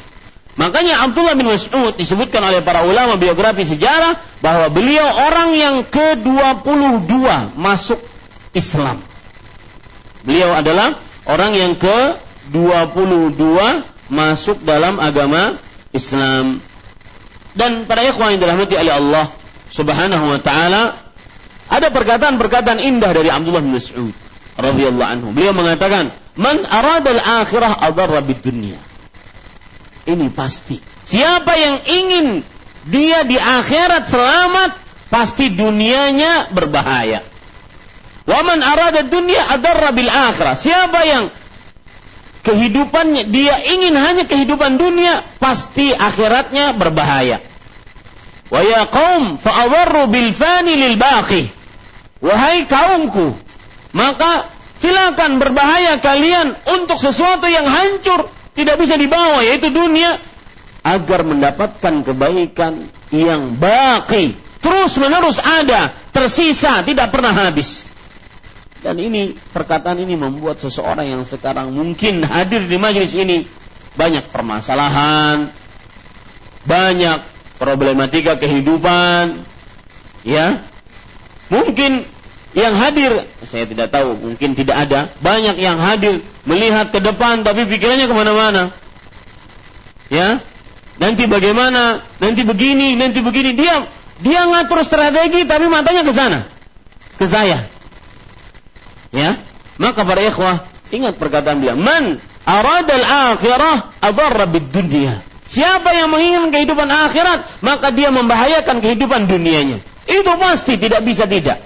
Makanya Abdullah bin Mas'ud disebutkan oleh para ulama biografi sejarah bahwa beliau orang yang ke-22 masuk Islam. Beliau adalah orang yang ke 22 masuk dalam agama Islam. Dan para ikhwan yang dirahmati oleh Allah Subhanahu wa taala, ada perkataan-perkataan indah dari Abdullah bin Mas'ud radhiyallahu anhu. Beliau mengatakan, "Man arada al-akhirah adarra bid-dunya." Ini pasti. Siapa yang ingin dia di akhirat selamat, pasti dunianya berbahaya. "Wa man arada ad-dunya adarra bil akhirah." Siapa yang kehidupannya dia ingin hanya kehidupan dunia, pasti akhiratnya berbahaya. "Wa ya qaum fa adarru bil fani lil baqi." Wahai kaumku, maka silakan berbahaya kalian untuk sesuatu yang hancur, tidak bisa dibawa, yaitu dunia, agar mendapatkan kebaikan yang baqi, terus menerus ada, tersisa, tidak pernah habis. Dan ini, perkataan ini membuat seseorang yang sekarang mungkin hadir di majelis ini, banyak permasalahan, banyak problematika kehidupan, ya. Mungkin yang hadir, saya tidak tahu, mungkin tidak ada, banyak yang hadir melihat ke depan tapi pikirannya kemana-mana, ya. Nanti bagaimana, nanti begini, dia ngatur strategi tapi matanya ke sana, ke saya. Ya, maka para ikhwah, ingat perkataan beliau, "Man arada al-akhirah adarra bid-dunya." Siapa yang menginginkan kehidupan akhirat, maka dia membahayakan kehidupan dunianya. Itu pasti, tidak bisa tidak.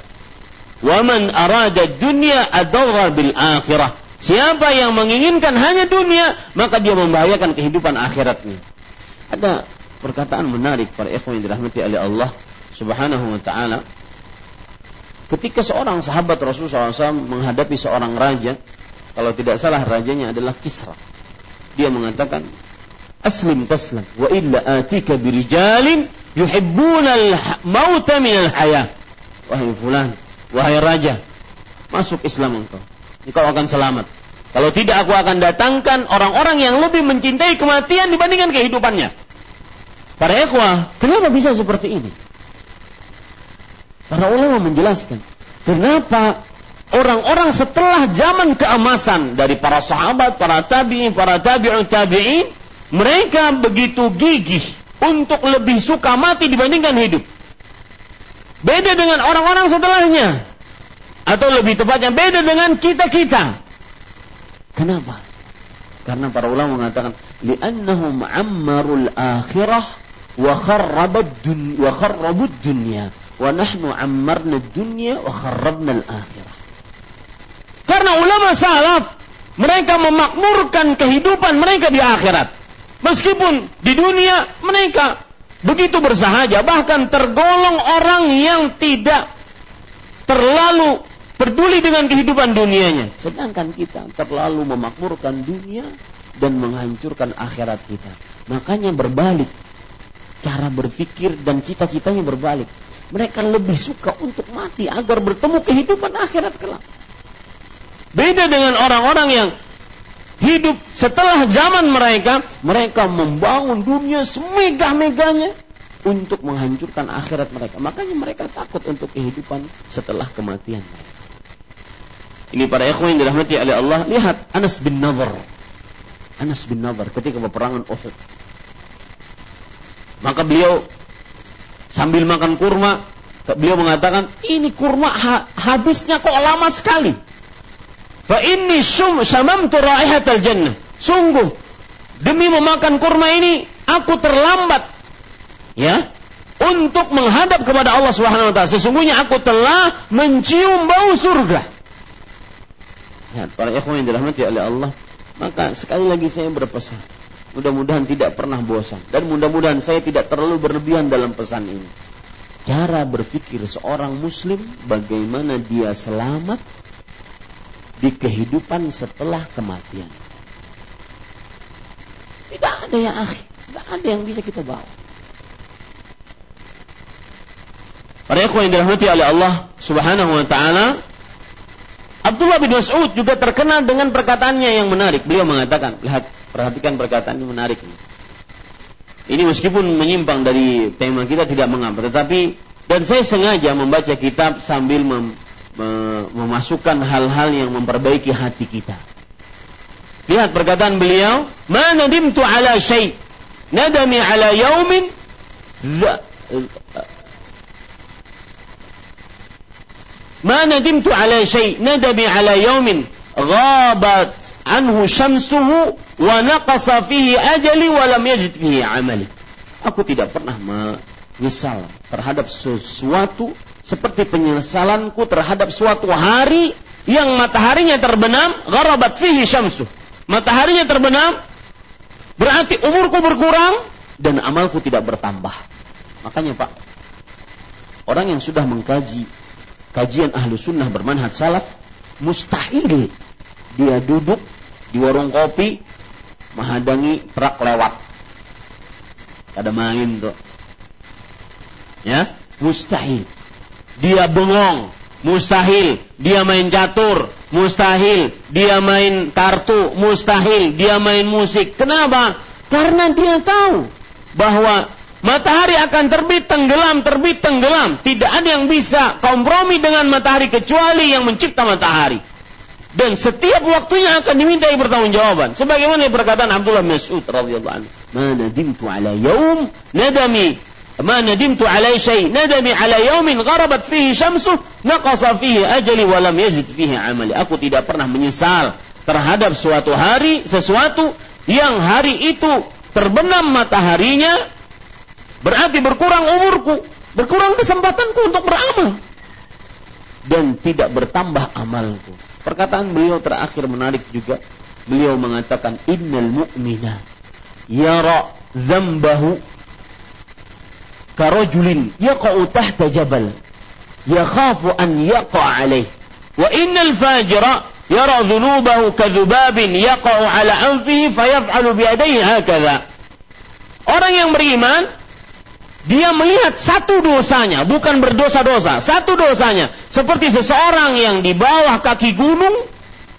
"Wa man arada ad-dunya adarra bil akhirah." Siapa yang menginginkan hanya dunia, maka dia membahayakan kehidupan akhiratnya. Ada perkataan menarik para ikhwah yang dirahmati oleh Allah Subhanahu wa taala. Ketika seorang sahabat Rasulullah SAW menghadapi seorang raja, kalau tidak salah rajanya adalah Kisra, dia mengatakan, "Aslim taslam, wa illa atika birijalin yuhibbuna al-mauta minal hayah." Wahai fulan, wahai raja, masuk Islam engkau, engkau akan selamat. Kalau tidak, aku akan datangkan orang-orang yang lebih mencintai kematian dibandingkan kehidupannya. Para ikhwah, kenapa bisa seperti ini? Para ulama menjelaskan, kenapa orang-orang setelah zaman keemasan dari para sahabat, para tabi'in, para tabi'ut tabi'in, mereka begitu gigih untuk lebih suka mati dibandingkan hidup. Beda dengan orang-orang setelahnya, atau lebih tepatnya beda dengan kita-kita. Kenapa? Karena para ulama mengatakan, "Li'annahum ammarul akhirah wa kharrabud dunya." Wa nahnu ammarna dunya wa kharrabna al-akhirah. Karena ulama salaf, mereka memakmurkan kehidupan mereka di akhirat. Meskipun di dunia mereka begitu bersahaja, bahkan tergolong orang yang tidak terlalu peduli dengan kehidupan dunianya. Sedangkan kita terlalu memakmurkan dunia dan menghancurkan akhirat kita. Makanya berbalik, cara berpikir dan cita-citanya berbalik. Mereka lebih suka untuk mati agar bertemu kehidupan akhirat kelak. Beda dengan orang-orang yang hidup setelah zaman mereka, mereka membangun dunia semegah-megahnya untuk menghancurkan akhirat mereka. Makanya mereka takut untuk kehidupan setelah kematian. Ini para ikhwan yang dirahmati oleh Allah, lihat Anas bin Navar. Anas bin Navar ketika peperangan Uhud. Maka beliau sambil makan kurma, beliau mengatakan, "Ini kurma habisnya kok lama sekali. Fa inni syamamtu raihatal jannah." Sungguh, demi memakan kurma ini, aku terlambat, ya, untuk menghadap kepada Allah Subhanahu wa taala. Sesungguhnya aku telah mencium bau surga. Ya, para ikhwan yang dirahmati oleh Allah, maka sekali lagi saya berpesan, mudah-mudahan tidak pernah bosan. Dan mudah-mudahan saya tidak terlalu berlebihan dalam pesan ini. Cara berpikir seorang muslim, bagaimana dia selamat di kehidupan setelah kematian. Tidak ada yang akhir, tidak ada yang bisa kita bawa. Para ikhwan yang dirahmati oleh Allah Subhanahu wa ta'ala, Abdullah bin Mas'ud juga terkenal dengan perkataannya yang menarik. Beliau mengatakan, lihat, perhatikan perkataan ini menarik. Ini meskipun menyimpang dari tema kita tidak mengapa, tetapi, dan saya sengaja membaca kitab sambil memasukkan hal-hal yang memperbaiki hati kita. Lihat perkataan beliau, "Ma nadimtu ala syai, nadami ala yaumin ma nadimtu ala syai, nadami ala yaumin ghabat anhu syamsuhu wa naqasa fihi ajali wa lam yajid fihi amali." Aku tidak pernah menyesal terhadap sesuatu seperti penyesalanku terhadap suatu hari yang mataharinya terbenam, gharabat fihi syamsuh. Mataharinya terbenam, berarti umurku berkurang dan amalku tidak bertambah. Makanya Pak, orang yang sudah mengkaji kajian ahlu sunnah bermanhaj salaf, mustahil dia duduk di warung kopi mahadangi perak lewat. Ada main tuh. Ya, mustahil. Dia bengong, mustahil. Dia main catur, mustahil. Dia main kartu, mustahil. Dia main musik. Kenapa? Karena dia tahu bahwa matahari akan terbit, tenggelam, terbit, tenggelam. Tidak ada yang bisa kompromi dengan matahari kecuali yang mencipta matahari. Dan setiap waktunya akan dimintai pertanggungjawaban. Sebagaimana perkataan Abdullah bin Mas'ud radhiyallahu anhu, "Ma nadimtu ala yaum nadami, ma nadimtu ala syai, nadami ala yaumin gharabat fihi syamsuh, naqasa fihi ajali wa lam yazid fihi amali." Aku tidak pernah menyesal terhadap suatu hari, sesuatu yang hari itu terbenam mataharinya, berarti berkurang umurku, berkurang kesempatanku untuk beramal, dan tidak bertambah amalku. Perkataan beliau terakhir menarik juga. Beliau mengatakan, "Innal mu'mina yara dzambahu karajulin yaqa'u tahta jabal yakhafu an yaqa' alayh wa innal fajira yara dhunubahu kadhubabin yaqa'u ala anfihi fayaf'alu bi yadayhi hakadha." Orang yang beriman, dia melihat satu dosanya, bukan berdosa-dosa, satu dosanya seperti seseorang yang di bawah kaki gunung,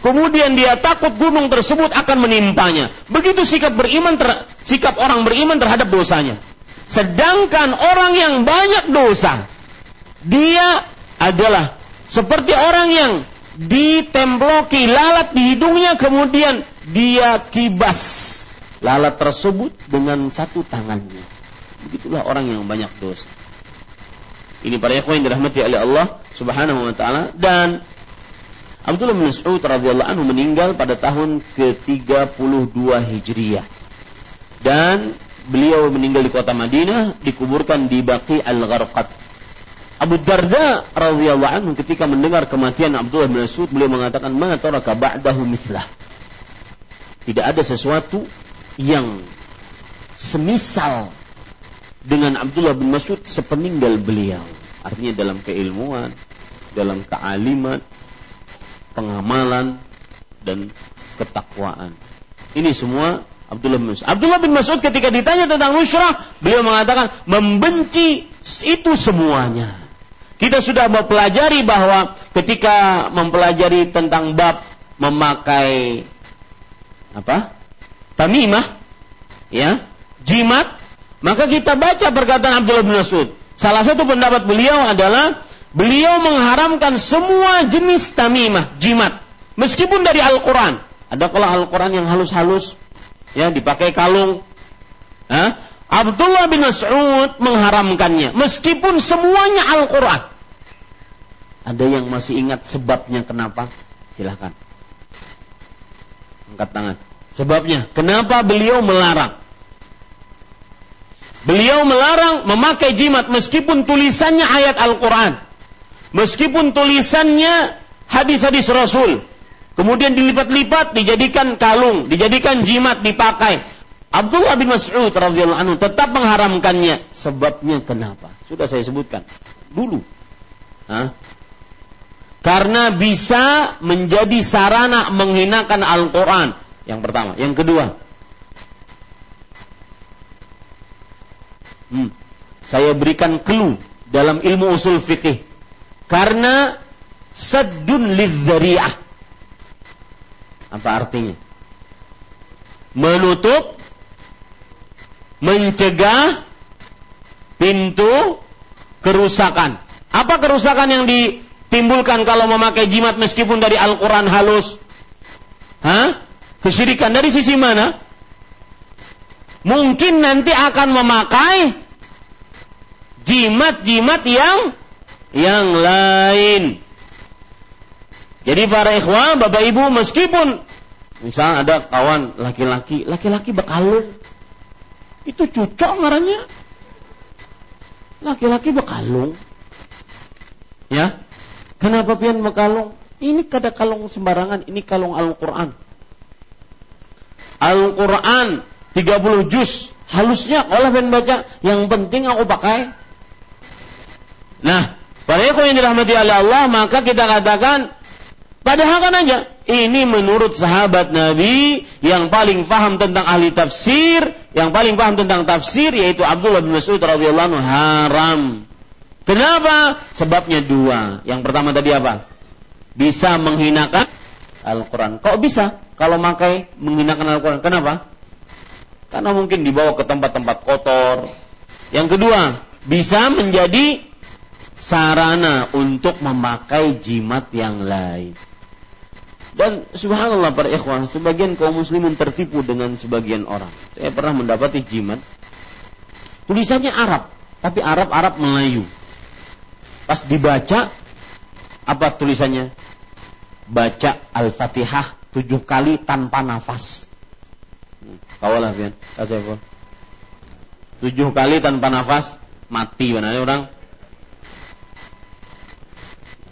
kemudian dia takut gunung tersebut akan menimpanya. Begitu sikap orang beriman terhadap dosanya. Sedangkan orang yang banyak dosa, dia adalah seperti orang yang ditemploki lalat di hidungnya, kemudian dia kibas lalat tersebut dengan satu tangannya. Begitulah orang yang banyak dosa. Ini para ikhwan yang dirahmati oleh Allah Subhanahu wa ta'ala. Dan Abdullah bin Mas'ud radhiyallahu anhu meninggal pada tahun ke-32 Hijriah. Dan beliau meninggal di kota Madinah, dikuburkan di Baqi Al-Gharqad. Abu Darda radhiyallahu anhu ketika mendengar kematian Abdullah bin Mas'ud, beliau mengatakan, "Ma taraka ba'dahu mithlah." Tidak ada sesuatu yang semisal dengan Abdullah bin Mas'ud sepeninggal beliau. Artinya dalam keilmuan, dalam kealiman, pengamalan, dan ketakwaan. Ini semua Abdullah bin Mas'ud ketika ditanya tentang nusrah, beliau mengatakan membenci itu semuanya. Kita sudah mempelajari bahwa ketika mempelajari tentang bab memakai tamimah, ya, jimat, maka kita baca perkataan Abdullah bin Mas'ud. Salah satu pendapat beliau adalah beliau mengharamkan semua jenis tamimah, jimat, meskipun dari Al-Qur'an. Ada kalau Al-Qur'an yang halus-halus, ya, dipakai kalung. Abdullah bin Mas'ud mengharamkannya, meskipun semuanya Al-Quran. Ada yang masih ingat sebabnya kenapa? Silahkan angkat tangan. Sebabnya kenapa beliau melarang? Beliau melarang memakai jimat meskipun tulisannya ayat Al-Quran, meskipun tulisannya hadis-hadis Rasul, kemudian dilipat-lipat, dijadikan kalung, dijadikan jimat, dipakai. Abdullah bin Mas'ud radhiyallahu anhu tetap mengharamkannya. Sebabnya kenapa? Sudah saya sebutkan dulu. Karena bisa menjadi sarana menghinakan Al-Quran. Yang pertama. Yang kedua, saya berikan clue dalam ilmu usul fikih. Karena saddun lidzari'ah. Apa artinya? Menutup, mencegah pintu kerusakan. Apa kerusakan yang ditimbulkan kalau memakai jimat meskipun dari Al-Quran halus? Kesyirikan dari sisi mana? Mungkin nanti akan memakai jimat-jimat yang lain. Jadi para ikhwah, bapak ibu, meskipun misalnya ada kawan laki-laki bekalung, itu cucok ngaranya. Laki-laki bekalung, ya. Kenapa pian bekalung? Ini kada kalung sembarangan, ini kalung Al-Quran. Al-Quran 30 juz, halusnya kalau pian baca, yang penting aku pakai. Nah, para ikhwan yang dirahmati Allah, maka kita katakan, padahal kan aja, ini menurut sahabat Nabi yang paling paham tentang ahli tafsir, yang paling paham tentang tafsir yaitu Abdullah bin Mas'ud radhiyallahu anhu, haram. Kenapa? Sebabnya dua. Yang pertama tadi apa? Bisa menghinakan Al-Quran. Kok bisa? Kalau makai menghinakan Al-Quran. Kenapa? Karena mungkin dibawa ke tempat-tempat kotor. Yang kedua, bisa menjadi sarana untuk memakai jimat yang lain. Dan subhanallah para ikhwan, sebagian kaum muslimin tertipu dengan sebagian orang. Saya pernah mendapati jimat, tulisannya Arab, tapi Arab Melayu. Pas dibaca, apa tulisannya? Baca Al-Fatihah 7 kali tanpa nafas. Kawalah pian, kasih 7 kali tanpa nafas, mati benar orang.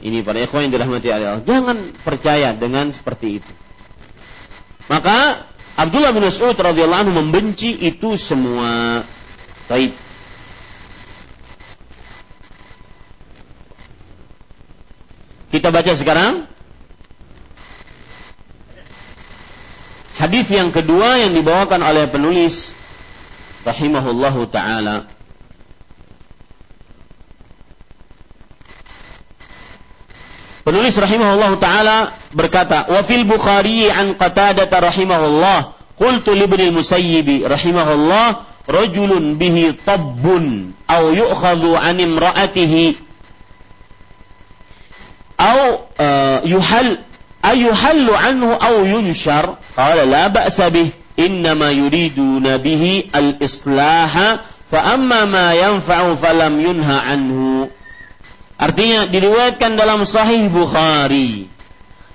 Ini para ikhwan yang dirahmati Allah, jangan percaya dengan seperti itu. Maka Abdullah bin Mas'ud radhiyallahu anhu membenci itu semua. Taib. Kita baca sekarang hadis yang kedua yang dibawakan oleh penulis rahimahullahu taala. Penulis rahimahullah ta'ala berkata, wa fil Bukhari an Qatadah rahimahullah, qultu li Ibn al-Musayyib rahimahullah, rajulun bihi tabbun aw yu'khadhu an imra'atihi aw yuhallu anhu aw yunshar, qala la ba'sa bih, innama yuriduna bihi al-islaha, fa amma ma yanfa'u falam yunha anhu. Artinya diriwayatkan dalam Sahih Bukhari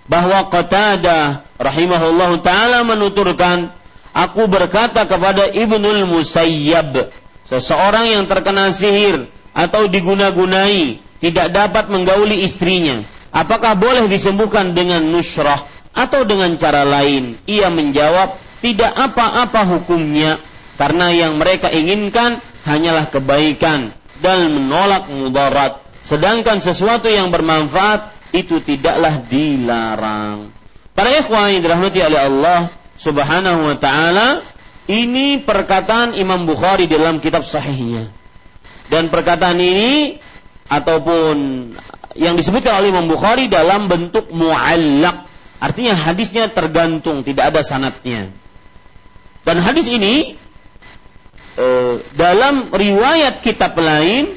bahwa Qatadah rahimahullahu taala menuturkan, aku berkata kepada Ibnul Musayyib, seseorang yang terkena sihir atau diguna-gunai tidak dapat menggauli istrinya, apakah boleh disembuhkan dengan nushrah atau dengan cara lain? Ia menjawab, tidak apa-apa hukumnya, karena yang mereka inginkan hanyalah kebaikan dan menolak mudarat. Sedangkan sesuatu yang bermanfaat itu tidaklah dilarang. Para ikhwan yang dirahmati oleh Allah subhanahu wa ta'ala, ini perkataan Imam Bukhari dalam kitab sahihnya. Dan perkataan ini ataupun yang disebutkan oleh Imam Bukhari dalam bentuk mu'allaq, artinya hadisnya tergantung, tidak ada sanadnya. Dan hadis ini dalam riwayat kitab lain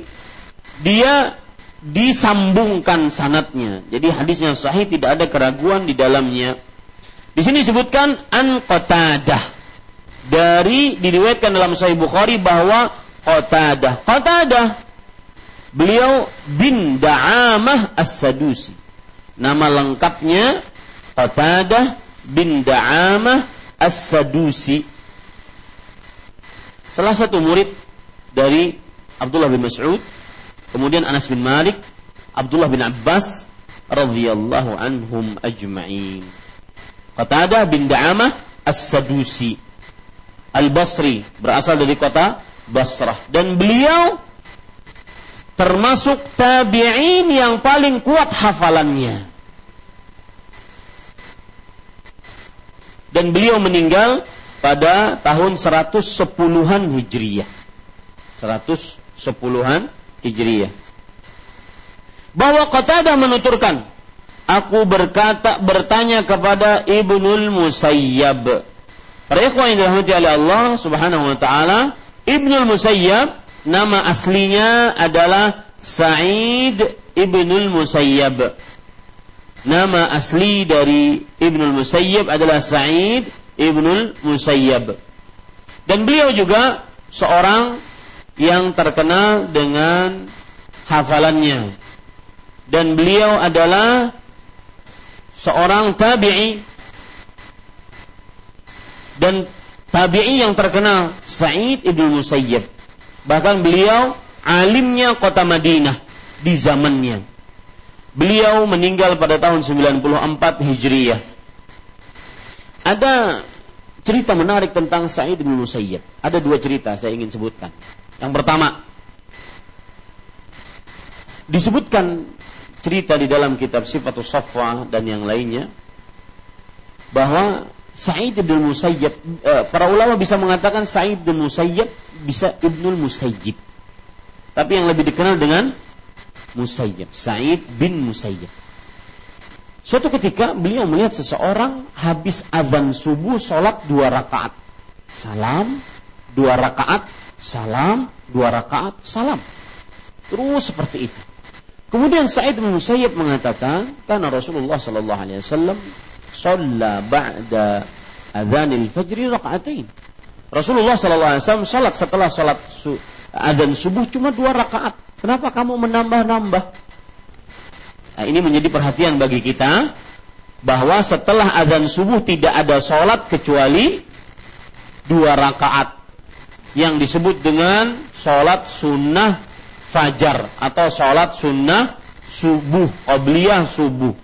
dia disambungkan sanadnya. Jadi hadisnya sahih, tidak ada keraguan di dalamnya. Di sini disebutkan an Qatadah, dari diriwayatkan dalam Sahih Bukhari bahwa Qatadah beliau bin Da'amah As-Sadusi. Nama lengkapnya Qatadah bin Da'amah As-Sadusi. Salah satu murid dari Abdullah bin Mas'ud, kemudian Anas bin Malik, Abdullah bin Abbas radhiyallahu anhum ajma'in. Qatadah bin Da'amah As-Sadusi Al-Basri, berasal dari kota Basrah, dan beliau termasuk tabi'in yang paling kuat hafalannya. Dan beliau meninggal pada tahun 110-an Hijriah. 110-an Hijriyah. Bahwa Qatadah menuturkan, aku bertanya kepada Ibnul Musayyib. Para ikhwan yang dirahmati oleh Allah subhanahu wa ta'ala, Ibnul Musayyib nama aslinya adalah Sa'id ibn Musayyib. Nama asli dari Ibnul Musayyib adalah Sa'id Ibnul Musayyib. Dan beliau juga seorang yang terkenal dengan hafalannya. Dan beliau adalah seorang tabi'i. Dan tabi'i yang terkenal, Sa'id ibn Musayyib. Bahkan beliau alimnya kota Madinah di zamannya. Beliau meninggal pada tahun 94 Hijriah. Ada cerita menarik tentang Sa'id bin Musayyib. Ada dua cerita saya ingin sebutkan. Yang pertama, disebutkan cerita di dalam kitab Sifatus Shafwah dan yang lainnya, bahwa Sa'id bin Musayyib, para ulama bisa mengatakan Sa'id bin Musayyib, bisa Ibnul Musayyib. Tapi yang lebih dikenal dengan Musayyib, Sa'id bin Musayyib. Suatu ketika beliau melihat seseorang habis azan subuh sholat 2 rakaat. Salam, 2 rakaat, salam, 2 rakaat, salam. Terus seperti itu. Kemudian Sa'id bin Musayyib mengatakan, karena Rasulullah sallallahu alaihi wasallam shalla ba'da adzanil fajri raka'atain. Rasulullah sallallahu alaihi wasallam sholat setelah sholat azan subuh cuma 2 rakaat. Kenapa kamu menambah-nambah? Nah, ini menjadi perhatian bagi kita, bahwa setelah azan subuh tidak ada sholat kecuali 2 rakaat yang disebut dengan sholat sunnah fajar atau sholat sunnah subuh, qabliyah subuh.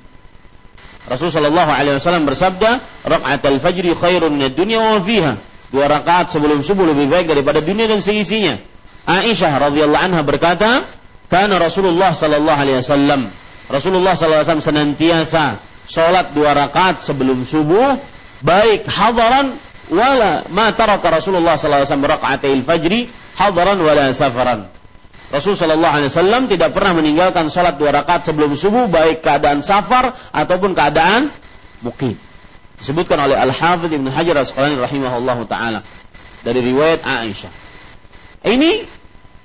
Rasulullah SAW bersabda, raka'at al-fajri khairun minad dunya wa fiha. 2 rakaat sebelum subuh lebih baik daripada dunia dan seisinya. Aisyah radhiyallahu anha berkata, kana Rasulullah SAW, Rasulullah SAW senantiasa sholat 2 rakaat sebelum subuh, baik hadaran wala ma taraka Rasulullah SAW raka'atil fajri hadaran wala safaran. Rasulullah SAW tidak pernah meninggalkan sholat 2 rakaat sebelum subuh, baik keadaan safar ataupun keadaan muqim. Disebutkan oleh Al-Hafidh Ibn Hajar Asqalani rahimahullahu ta'ala dari riwayat Aisyah. Ini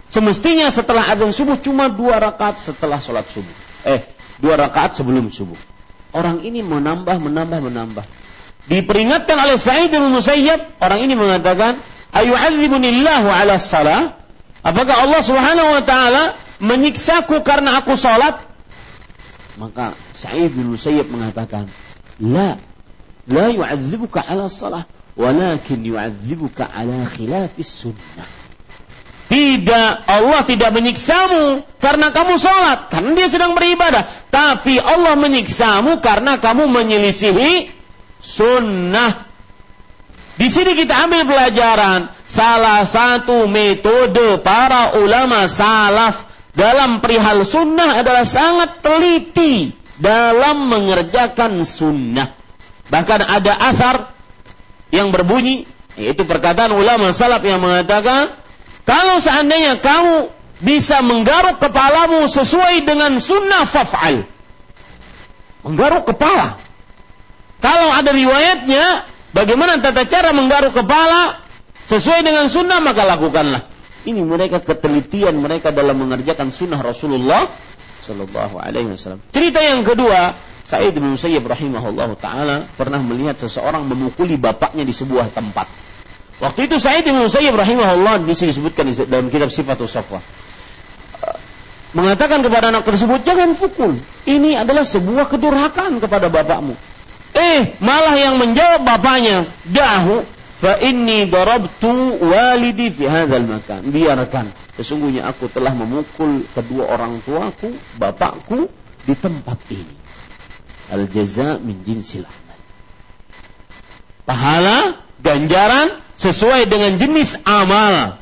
semestinya setelah azan subuh cuma 2 rakaat setelah sholat subuh. 2 rakaat sebelum subuh. Orang ini menambah. Diperingatkan oleh Sa'id bin Musayyib, orang ini mengatakan, ayu'adzibunillahu ala salah. Apakah Allah subhanahu wa ta'ala menyiksaku karena aku sholat? Maka Sa'id bin Musayyib mengatakan, La yu'adzibuka ala salah, walakin yu'adzibuka ala khilafis sunnah. Tidak, Allah tidak menyiksamu karena kamu sholat, karena dia sedang beribadah. Tapi Allah menyiksamu karena kamu menyelisihi sunnah. Di sini kita ambil pelajaran, salah satu metode para ulama salaf dalam perihal sunnah adalah sangat teliti dalam mengerjakan sunnah. Bahkan ada athar yang berbunyi, yaitu perkataan ulama salaf yang mengatakan, kalau seandainya kamu bisa menggaruk kepalamu sesuai dengan sunnah, faf'al. Menggaruk kepala. Kalau ada riwayatnya, bagaimana tata cara menggaruk kepala sesuai dengan sunnah, maka lakukanlah. Ini mereka ketelitian mereka dalam mengerjakan sunnah Rasulullah Sallallahu Alaihi Wasallam. Cerita yang kedua, Sa'id bin Musayyib rahimahullahu ta'ala pernah melihat seseorang memukuli bapaknya di sebuah tempat. Waktu itu Sa'id bin Musayyib rahimahullah, di sini disebutkan dalam kitab Sifatus Shafwah, mengatakan kepada anak tersebut, jangan pukul, ini adalah sebuah kedurhakaan kepada bapakmu. Malah yang menjawab bapaknya, dahu fa inni darabtu walidi fi hadzal makan. Biarkan, sesungguhnya aku telah memukul kedua orang tuaku, bapakku, di tempat ini. Al jaza min jinsil amal. Pahala, ganjaran sesuai dengan jenis amal.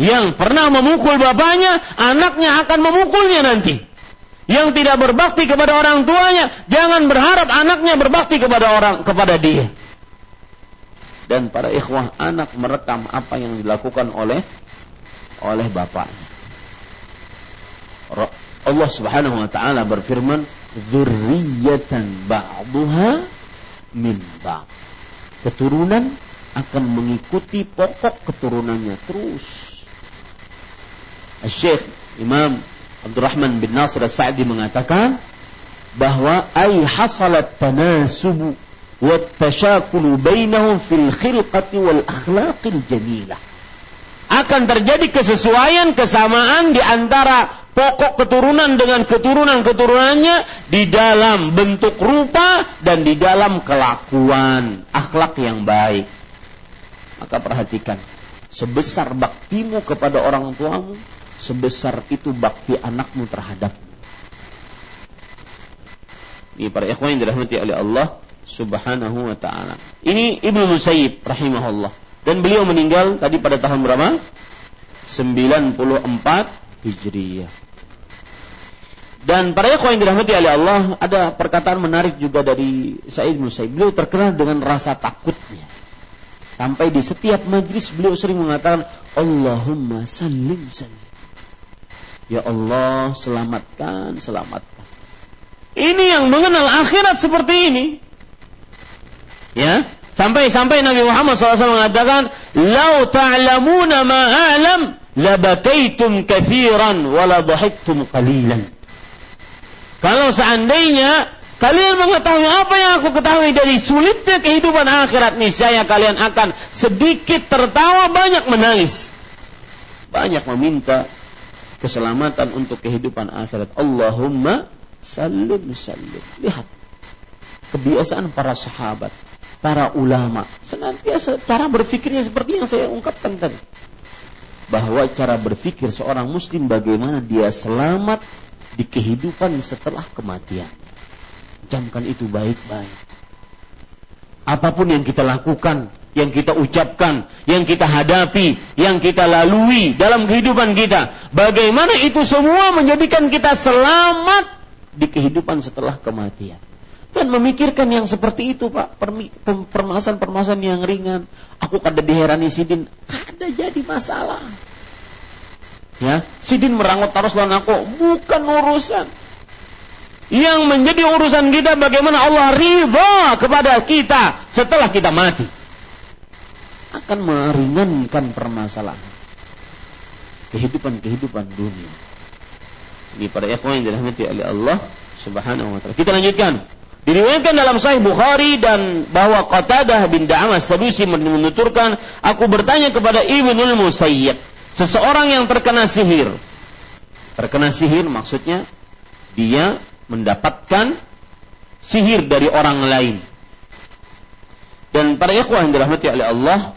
Yang pernah memukul bapaknya, anaknya akan memukulnya nanti. Yang tidak berbakti kepada orang tuanya, jangan berharap anaknya berbakti kepada dia. Dan para ikhwah, anak merekam apa yang dilakukan oleh bapaknya. Allah Subhanahu wa taala berfirman, dzurriyyatan ba'dhuha min ba'd. Keturunan akan mengikuti pokok keturunannya terus. Syekh Imam Abdurrahman bin Nasir As-Sa'di mengatakan bahwa ay hasalat tanasubu watashakulu bainahum fil khilqati wal akhlaqil jamilah. Akan terjadi kesesuaian, kesamaan di antara pokok keturunan dengan keturunan-keturunannya di dalam bentuk rupa dan di dalam kelakuan, akhlak yang baik. Maka perhatikan, sebesar baktimu kepada orang tuamu, sebesar itu bakti anakmu terhadapmu. Ini para ikhwan yang dirahmati oleh Allah Subhanahu wa ta'ala. Ini Ibn Musayyib rahimahullah. Dan beliau meninggal tadi pada tahun berapa? 94 Hijriah. Dan para ikhwan yang dirahmati oleh Allah, ada perkataan menarik juga dari Sa'id bin Musayyib. Beliau terkenal dengan rasa takutnya. Sampai di setiap majlis beliau sering mengatakan, Allahumma salim salim. Ya Allah, selamatkan, selamatkan. Ini yang mengenal akhirat seperti ini. Ya. Sampai Nabi Muhammad SAW mengatakan, "Lau ta'lamuna ma a'lam, labakaitum kathiran wala dhahiktum qalilan." Kalau seandainya kalian mengetahui apa yang aku ketahui dari sulitnya kehidupan akhirat, niscaya kalian akan sedikit tertawa, banyak menangis. Banyak meminta keselamatan untuk kehidupan akhirat. Allahumma sallim sallim. Lihat kebiasaan para sahabat, para ulama, senantiasa cara berfikirnya seperti yang saya ungkapkan tadi, bahwa cara berfikir seorang muslim bagaimana dia selamat di kehidupan setelah kematian. Camkan itu baik-baik. Apapun yang kita lakukan, yang kita ucapkan, yang kita hadapi, yang kita lalui dalam kehidupan kita, bagaimana itu semua menjadikan kita selamat di kehidupan setelah kematian. Dan memikirkan yang seperti itu, Pak, permasalahan-permasalahan yang ringan. Aku kada diherani Sidin, kada jadi masalah. Ya, Sidin merangut terus lawan aku, bukan urusan. Yang menjadi urusan kita bagaimana Allah ridha kepada kita setelah kita mati. Akan meringankan permasalahan kehidupan-kehidupan dunia. Ini para ikhwan yang dirahmati oleh Allah Subhanahu wa taala. Kita lanjutkan. Diriwayatkan dalam Sahih Bukhari dan bahwa Qatadah bin Da'amah As-Sadusi menuturkan, aku bertanya kepada Ibnul Musayyib, seseorang yang terkena sihir. Terkena sihir maksudnya dia mendapatkan sihir dari orang lain. Dan para ikhwah yang dirahmati oleh Allah,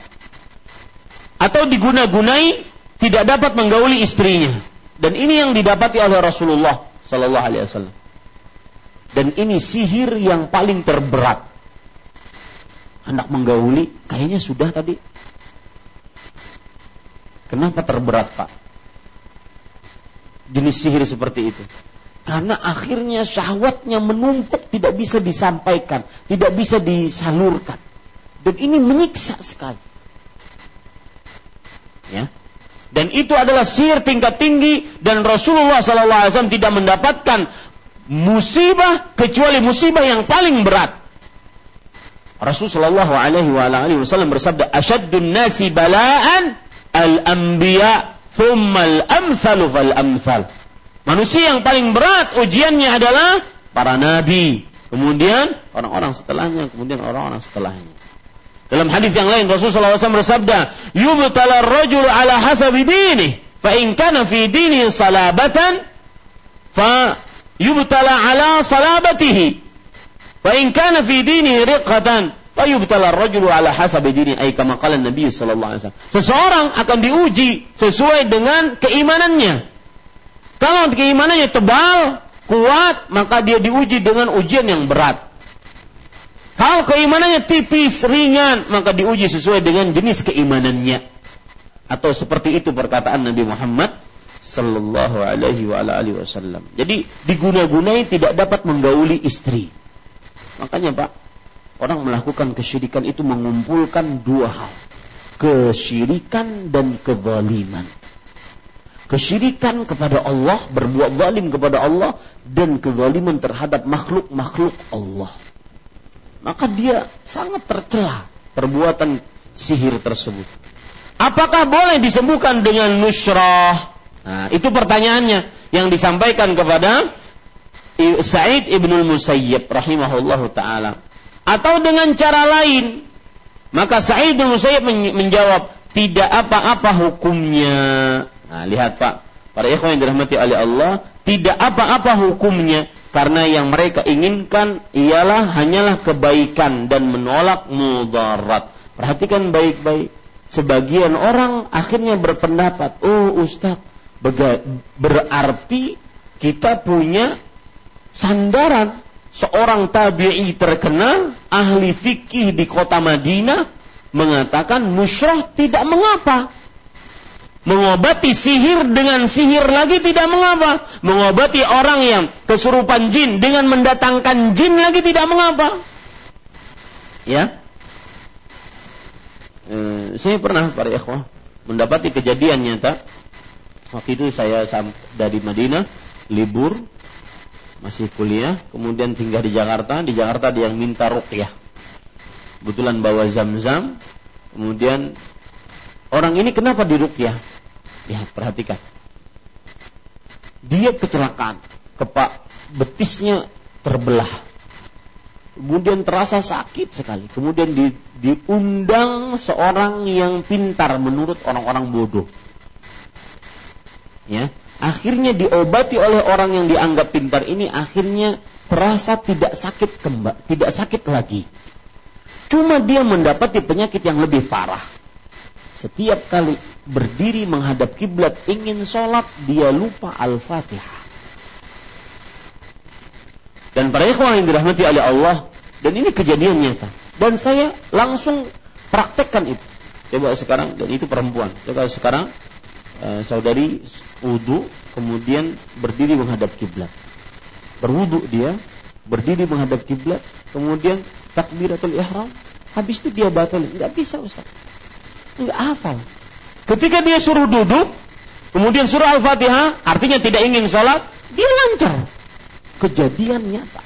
atau diguna-gunai tidak dapat menggauli istrinya. Dan ini yang didapati oleh Rasulullah sallallahu alaihi wasallam. Dan ini sihir yang paling terberat. Hendak menggauli, kayaknya sudah tadi. Kenapa terberat, Pak? Jenis sihir seperti itu. Karena akhirnya syahwatnya menumpuk, tidak bisa disampaikan, tidak bisa disalurkan. Dan ini menyiksa sekali. Ya. Dan itu adalah sihir tingkat tinggi, dan Rasulullah SAW tidak mendapatkan musibah kecuali musibah yang paling berat. Rasulullah SAW bersabda, "Ashaddun nasi bala'an al-anbiya, thumma al-amthalu fal-amthal." Manusia yang paling berat ujiannya adalah para nabi, kemudian orang-orang setelahnya, kemudian orang-orang setelahnya. Dalam hadis yang lain Rasulullah SAW bersabda, "Yubtala ar-rajulu ala hasabi dinihi, fa in kana fi dinihi salabatan fa yubtala ala salabatihi, fa in kana fi dinihi riqatan fa yubtala ar-rajulu ala hasabi dinihi." Ai kama qala Nabi sallallahu alaihi wasallam, seseorang akan diuji sesuai dengan keimanannya. Kalau keimanannya tebal, kuat, maka dia diuji dengan ujian yang berat. Kalau keimanannya tipis, ringan, maka diuji sesuai dengan jenis keimanannya. Atau seperti itu perkataan Nabi Muhammad sallallahu alaihi wa ala alihi wasallam. Jadi diguna-gunai tidak dapat menggauli istri. Makanya, Pak, orang melakukan kesyirikan itu mengumpulkan dua hal, kesyirikan dan kezaliman. Kesyirikan kepada Allah, berbuat zalim kepada Allah, dan kezaliman terhadap makhluk-makhluk Allah. Maka dia sangat tercela perbuatan sihir tersebut. Apakah boleh disembuhkan dengan nusrah? Nah, itu pertanyaannya yang disampaikan kepada Sa'id ibn al-Musayyib rahimahullahu ta'ala. atau dengan cara lain? Maka Sa'id bin Musayyib menjawab, tidak apa-apa hukumnya. Nah, lihat Pak, para ikhwan yang dirahmati oleh Allah, tidak apa-apa hukumnya, karena yang mereka inginkan ialah hanyalah kebaikan dan menolak mudarat. Perhatikan baik-baik. Sebagian orang akhirnya berpendapat, oh Ustaz, berarti kita punya sandaran seorang tabi'i terkenal, ahli fikih di kota Madinah, mengatakan musyrah tidak mengapa, mengobati sihir dengan sihir lagi tidak mengapa, mengobati orang yang kesurupan jin dengan mendatangkan jin lagi tidak mengapa. Ya, saya pernah para ikhwah mendapati kejadian nyata. Waktu itu saya dari Madinah libur, masih kuliah, kemudian tinggal di Jakarta. Di Jakarta dia yang minta ruqyah, kebetulan bawa zam-zam. Kemudian orang ini kenapa di ruqyah? Lihat, perhatikan, dia kecelakaan, kepak betisnya terbelah, kemudian terasa sakit sekali. Kemudian diundang seorang yang pintar menurut orang-orang bodoh. Ya, akhirnya diobati oleh orang yang dianggap pintar ini, akhirnya terasa tidak sakit tidak sakit lagi. Cuma dia mendapati penyakit yang lebih parah. Setiap kali berdiri menghadap kiblat ingin sholat, dia lupa Al-Fatihah. Dan para ikhwan yang dirahmati oleh Allah, dan ini kejadian nyata, dan saya langsung praktekkan itu. Coba sekarang, dan itu perempuan, coba sekarang saudari wudu, kemudian berdiri menghadap kiblat, berwudu dia, berdiri menghadap kiblat, kemudian takbiratul ihram, habis itu dia batal. Nggak bisa Ustaz, nggak hafal. Ketika dia suruh duduk, kemudian suruh Al-Fatihah, artinya tidak ingin sholat, dia lancar. Kejadian nyata.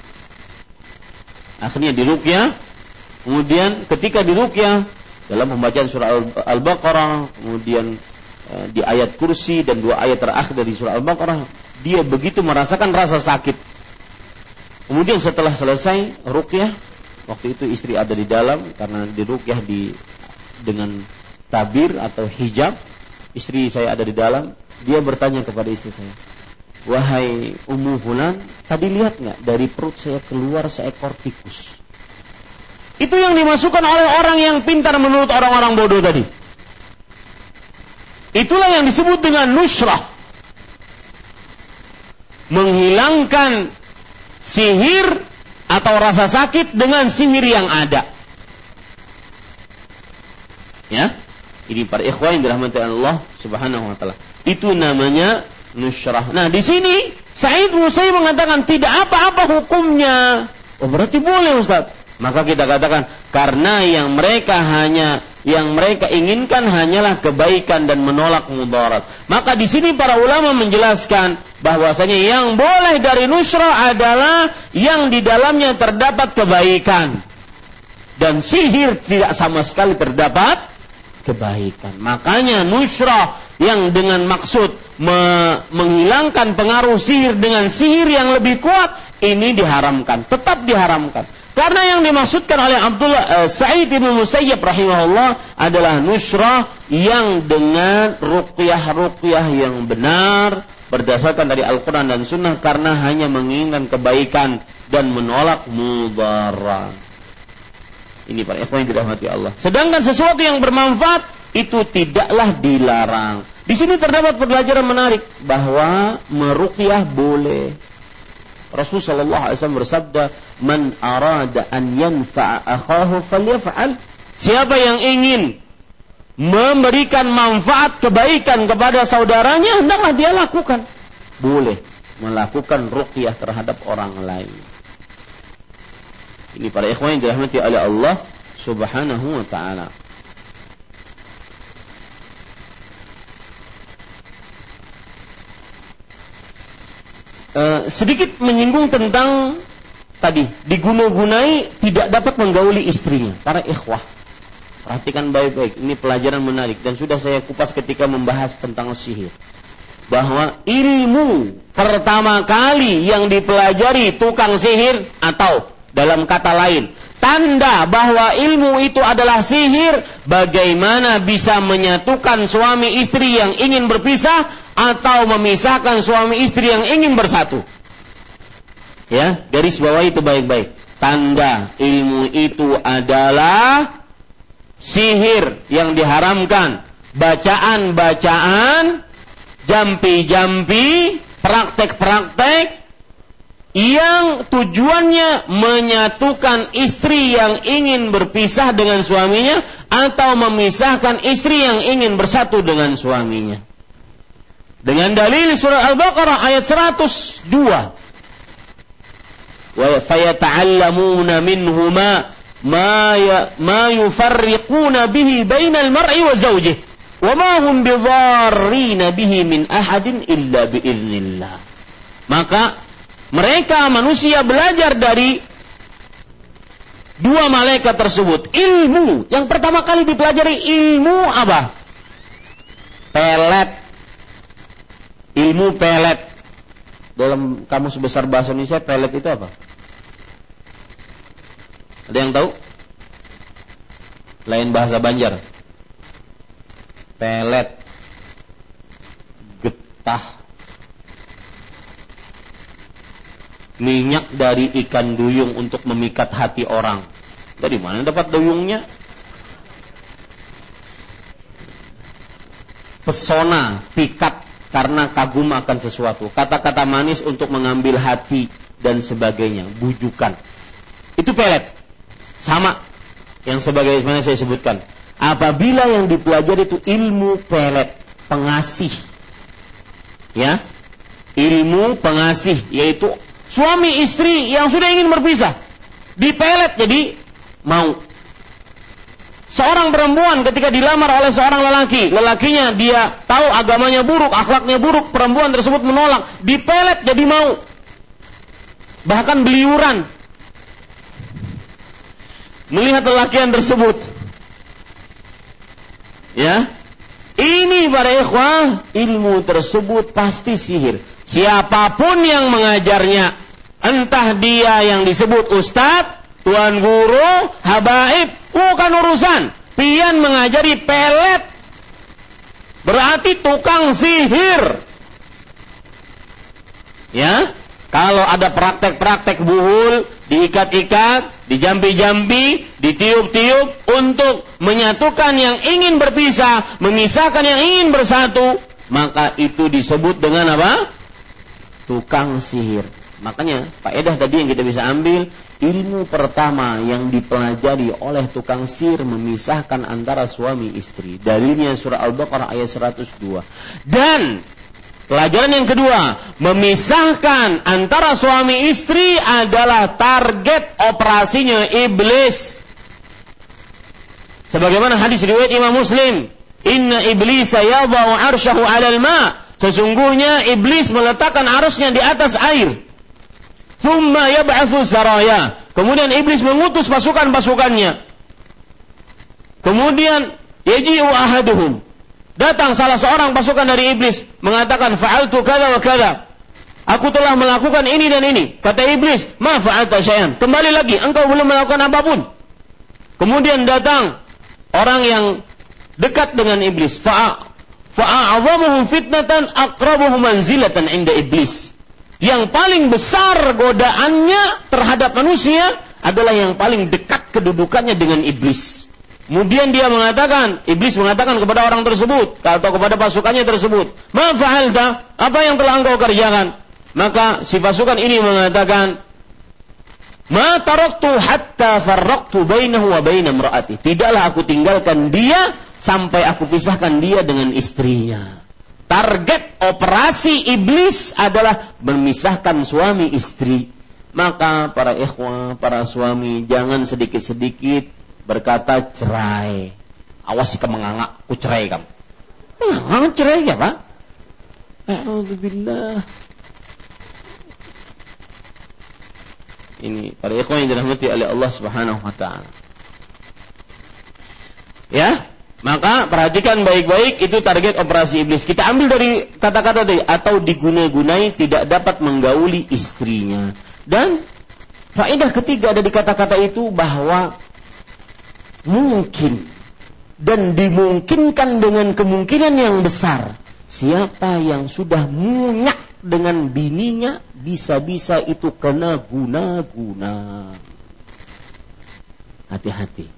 Akhirnya diruqyah. Kemudian ketika diruqyah, dalam pembacaan surah Al-Baqarah, kemudian di ayat kursi dan dua ayat terakhir dari surah Al-Baqarah, dia begitu merasakan rasa sakit. Kemudian setelah selesai ruqyah, waktu itu istri ada di dalam, karena diruqyah dengan tabir atau hijab, istri saya ada di dalam. Dia bertanya kepada istri saya, wahai Ummu Fulan, tadi lihat nggak dari perut saya keluar seekor tikus? Itu yang dimasukkan oleh orang yang pintar menurut orang-orang bodoh tadi. Itulah yang disebut dengan nusrah, menghilangkan sihir atau rasa sakit dengan sihir yang ada. Ya, ini para ikhwan yang dirahmati Allah Subhanahu wa taala. Itu namanya nusrah. Nah, di sini Sa'id Musayyib mengatakan tidak apa-apa hukumnya. Oh, berarti boleh Ustaz. Maka kita katakan, karena yang mereka inginkan hanyalah kebaikan dan menolak mudarat. Maka di sini para ulama menjelaskan bahwasanya yang boleh dari nusrah adalah yang di dalamnya terdapat kebaikan, dan sihir tidak sama sekali terdapat kebaikan. Makanya nusrah yang dengan maksud menghilangkan pengaruh sihir dengan sihir yang lebih kuat, ini diharamkan, tetap diharamkan. Karena yang dimaksudkan oleh Sa'id ibn Musayyib rahimahullah adalah nusrah yang dengan ruqyah-ruqyah yang benar berdasarkan dari Al-Quran dan Sunnah, karena hanya menginginkan kebaikan dan menolak mudarat. Ini para ikhwan yang dirahmati Allah. Sedangkan sesuatu yang bermanfaat itu tidaklah dilarang. Di sini terdapat pelajaran menarik bahwa meruqyah boleh. Rasulullah sallallahu alaihi wasallam bersabda, "Man arada an yanfa'a akhahu falyaf'al." Siapa yang ingin memberikan manfaat kebaikan kepada saudaranya, hendaklah dia lakukan. Boleh melakukan ruqyah terhadap orang lain. Ini para ikhwan yang dirahmati oleh Allah Subhanahu wa taala. Sedikit menyinggung tentang tadi, diguna-gunai tidak dapat menggauli istrinya. Para ikhwah, perhatikan baik-baik, ini pelajaran menarik dan sudah saya kupas ketika membahas tentang sihir, bahwa ilmu pertama kali yang dipelajari tukang sihir, atau dalam kata lain tanda bahwa ilmu itu adalah sihir, bagaimana bisa menyatukan suami istri yang ingin berpisah atau memisahkan suami istri yang ingin bersatu? Ya, garis bawah itu baik-baik. Tanda ilmu itu adalah sihir yang diharamkan. Bacaan-bacaan, jampi-jampi, praktek-praktek yang tujuannya menyatukan istri yang ingin berpisah dengan suaminya atau memisahkan istri yang ingin bersatu dengan suaminya. Dengan dalil surah Al-Baqarah ayat 102. Wa fayata'allamuna minhuma ma yufarriquna bihi bainal mar'i wa zawjihi wa ma hum bidarrina bihi min ahadin illa bi'iznillah. Maka mereka manusia belajar dari dua malaikat tersebut. Ilmu. Yang pertama kali dipelajari ilmu apa? Pelet. Ilmu pelet. Dalam kamus besar bahasa Indonesia, pelet itu apa? Ada yang tahu? Lain bahasa Banjar. Pelet. Getah. Minyak dari ikan duyung untuk memikat hati orang. Dari mana dapat duyungnya? Pesona, pikat karena kagum akan sesuatu. Kata-kata manis untuk mengambil hati dan sebagainya. Bujukan. Itu pelet. Sama yang sebagaimana saya sebutkan. Apabila yang dipelajari itu ilmu pelet, pengasih. Ya, ilmu pengasih, yaitu suami istri yang sudah ingin berpisah dipelet jadi mau. Seorang perempuan ketika dilamar oleh seorang lelaki, lelakinya dia tahu agamanya buruk, akhlaknya buruk, perempuan tersebut menolak, dipelet jadi mau. Bahkan beliuran melihat lelakian tersebut. Ya, ini para ikhwah, ilmu tersebut pasti sihir. Siapapun yang mengajarnya, entah dia yang disebut ustadz, tuan guru, habaib, bukan urusan. Pian mengajari pelet, berarti tukang sihir. Ya, kalau ada praktek-praktek buhul, diikat-ikat, dijampi-jampi, ditiup-tiup untuk menyatukan yang ingin berpisah, memisahkan yang ingin bersatu, maka itu disebut dengan apa? Tukang sihir. Makanya faedah tadi yang kita bisa ambil, ilmu pertama yang dipelajari oleh tukang sihir memisahkan antara suami istri. Dalilnya surah Al-Baqarah ayat 102. Dan pelajaran yang kedua, memisahkan antara suami istri adalah target operasinya iblis. Sebagaimana hadis riwayat Imam Muslim, inna iblisa yadha'u 'arsyahu 'alal ma'. Sesungguhnya iblis meletakkan arasnya di atas air. Thumma yab'athu saraya. Kemudian iblis mengutus pasukan-pasukannya. Kemudian yaji'u ahaduhum. Datang salah seorang pasukan dari iblis mengatakan fa'altu kadza wa kadza. Aku telah melakukan ini dan ini. Kata iblis, "Ma fa'alta syai'an." Kembali lagi, engkau belum melakukan apapun. Kemudian datang orang yang dekat dengan iblis, fa'a'adhamuhum fitnatan aqrabuhum manzilatan 'inda iblis. Yang paling besar godaannya terhadap manusia adalah yang paling dekat kedudukannya dengan iblis. Kemudian dia mengatakan, iblis mengatakan kepada orang tersebut atau kepada pasukannya tersebut, "Ma fa'alta? Apa yang telah engkau kerjakan?" Maka si pasukan ini mengatakan, "Ma taraktu hatta farraqtu bainahu wa baina imra'ati." Tidaklah aku tinggalkan dia sampai aku pisahkan dia dengan istrinya. Target operasi iblis adalah memisahkan suami istri. Maka para ikhwah, para suami, jangan sedikit-sedikit berkata cerai. Awas si kemenganga, ku cerai kamu. Menganga cerai ya Pak? Alhamdulillah. Ini para ikhwah yang dirahmati oleh Allah Subhanahu wa taala. Ya? Maka perhatikan baik-baik, itu target operasi iblis. Kita ambil dari kata-kata tadi, atau diguna-gunai tidak dapat menggauli istrinya. Dan Faedah ketiga dari kata-kata itu bahwa mungkin dan dimungkinkan dengan kemungkinan yang besar, siapa yang sudah munyak dengan bininya bisa-bisa itu kena guna-guna. Hati-hati.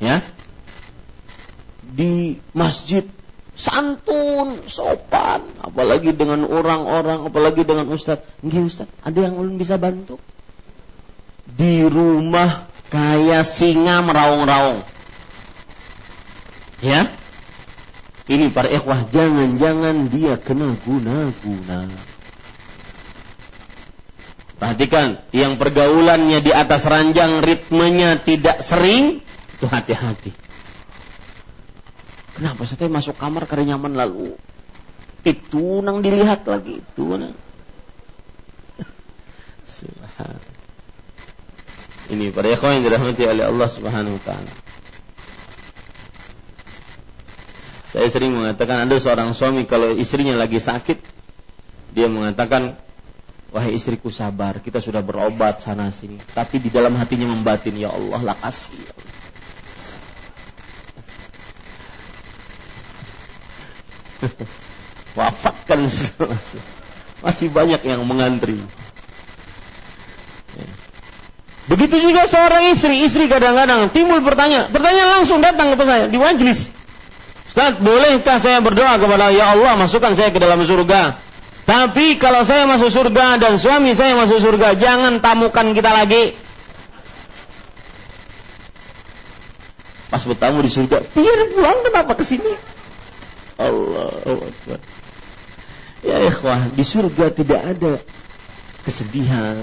Ya. Di masjid santun, sopan, apalagi dengan orang-orang, apalagi dengan ustaz. Nggih ustaz, ada yang ulun bisa bantu? Di rumah kayak singa meraung-raung. Ya. Ini para ikhwah, jangan-jangan dia kena guna-guna. Perhatikan, yang pergaulannya di atas ranjang, ritmenya tidak sering, itu hati-hati. Kenapa saya masuk kamar karena nyaman lalu? Itu nang dilihat lagi itu nang. Subhanallah. Ini para ikhwan yang dirahmati oleh Allah Subhanahu wa taala. Saya sering mengatakan ada seorang suami kalau istrinya lagi sakit, dia mengatakan, "Wahai istriku sabar, kita sudah berobat sana sini." Tapi di dalam hatinya membatin, "Ya Allah, lakasi." Ya Allah. Wafatkan. Masih banyak yang mengantri. Begitu juga seorang istri kadang-kadang timbul pertanyaan langsung datang kepada saya di majelis. Ustaz, bolehkah saya berdoa kepada Ya Allah masukkan saya ke dalam surga? Tapi kalau saya masuk surga dan suami saya masuk surga, jangan tamukan kita lagi. Pas bertamu di surga, biar pulang, kenapa kesini? Allah. Ya ikhwah, di surga tidak ada kesedihan,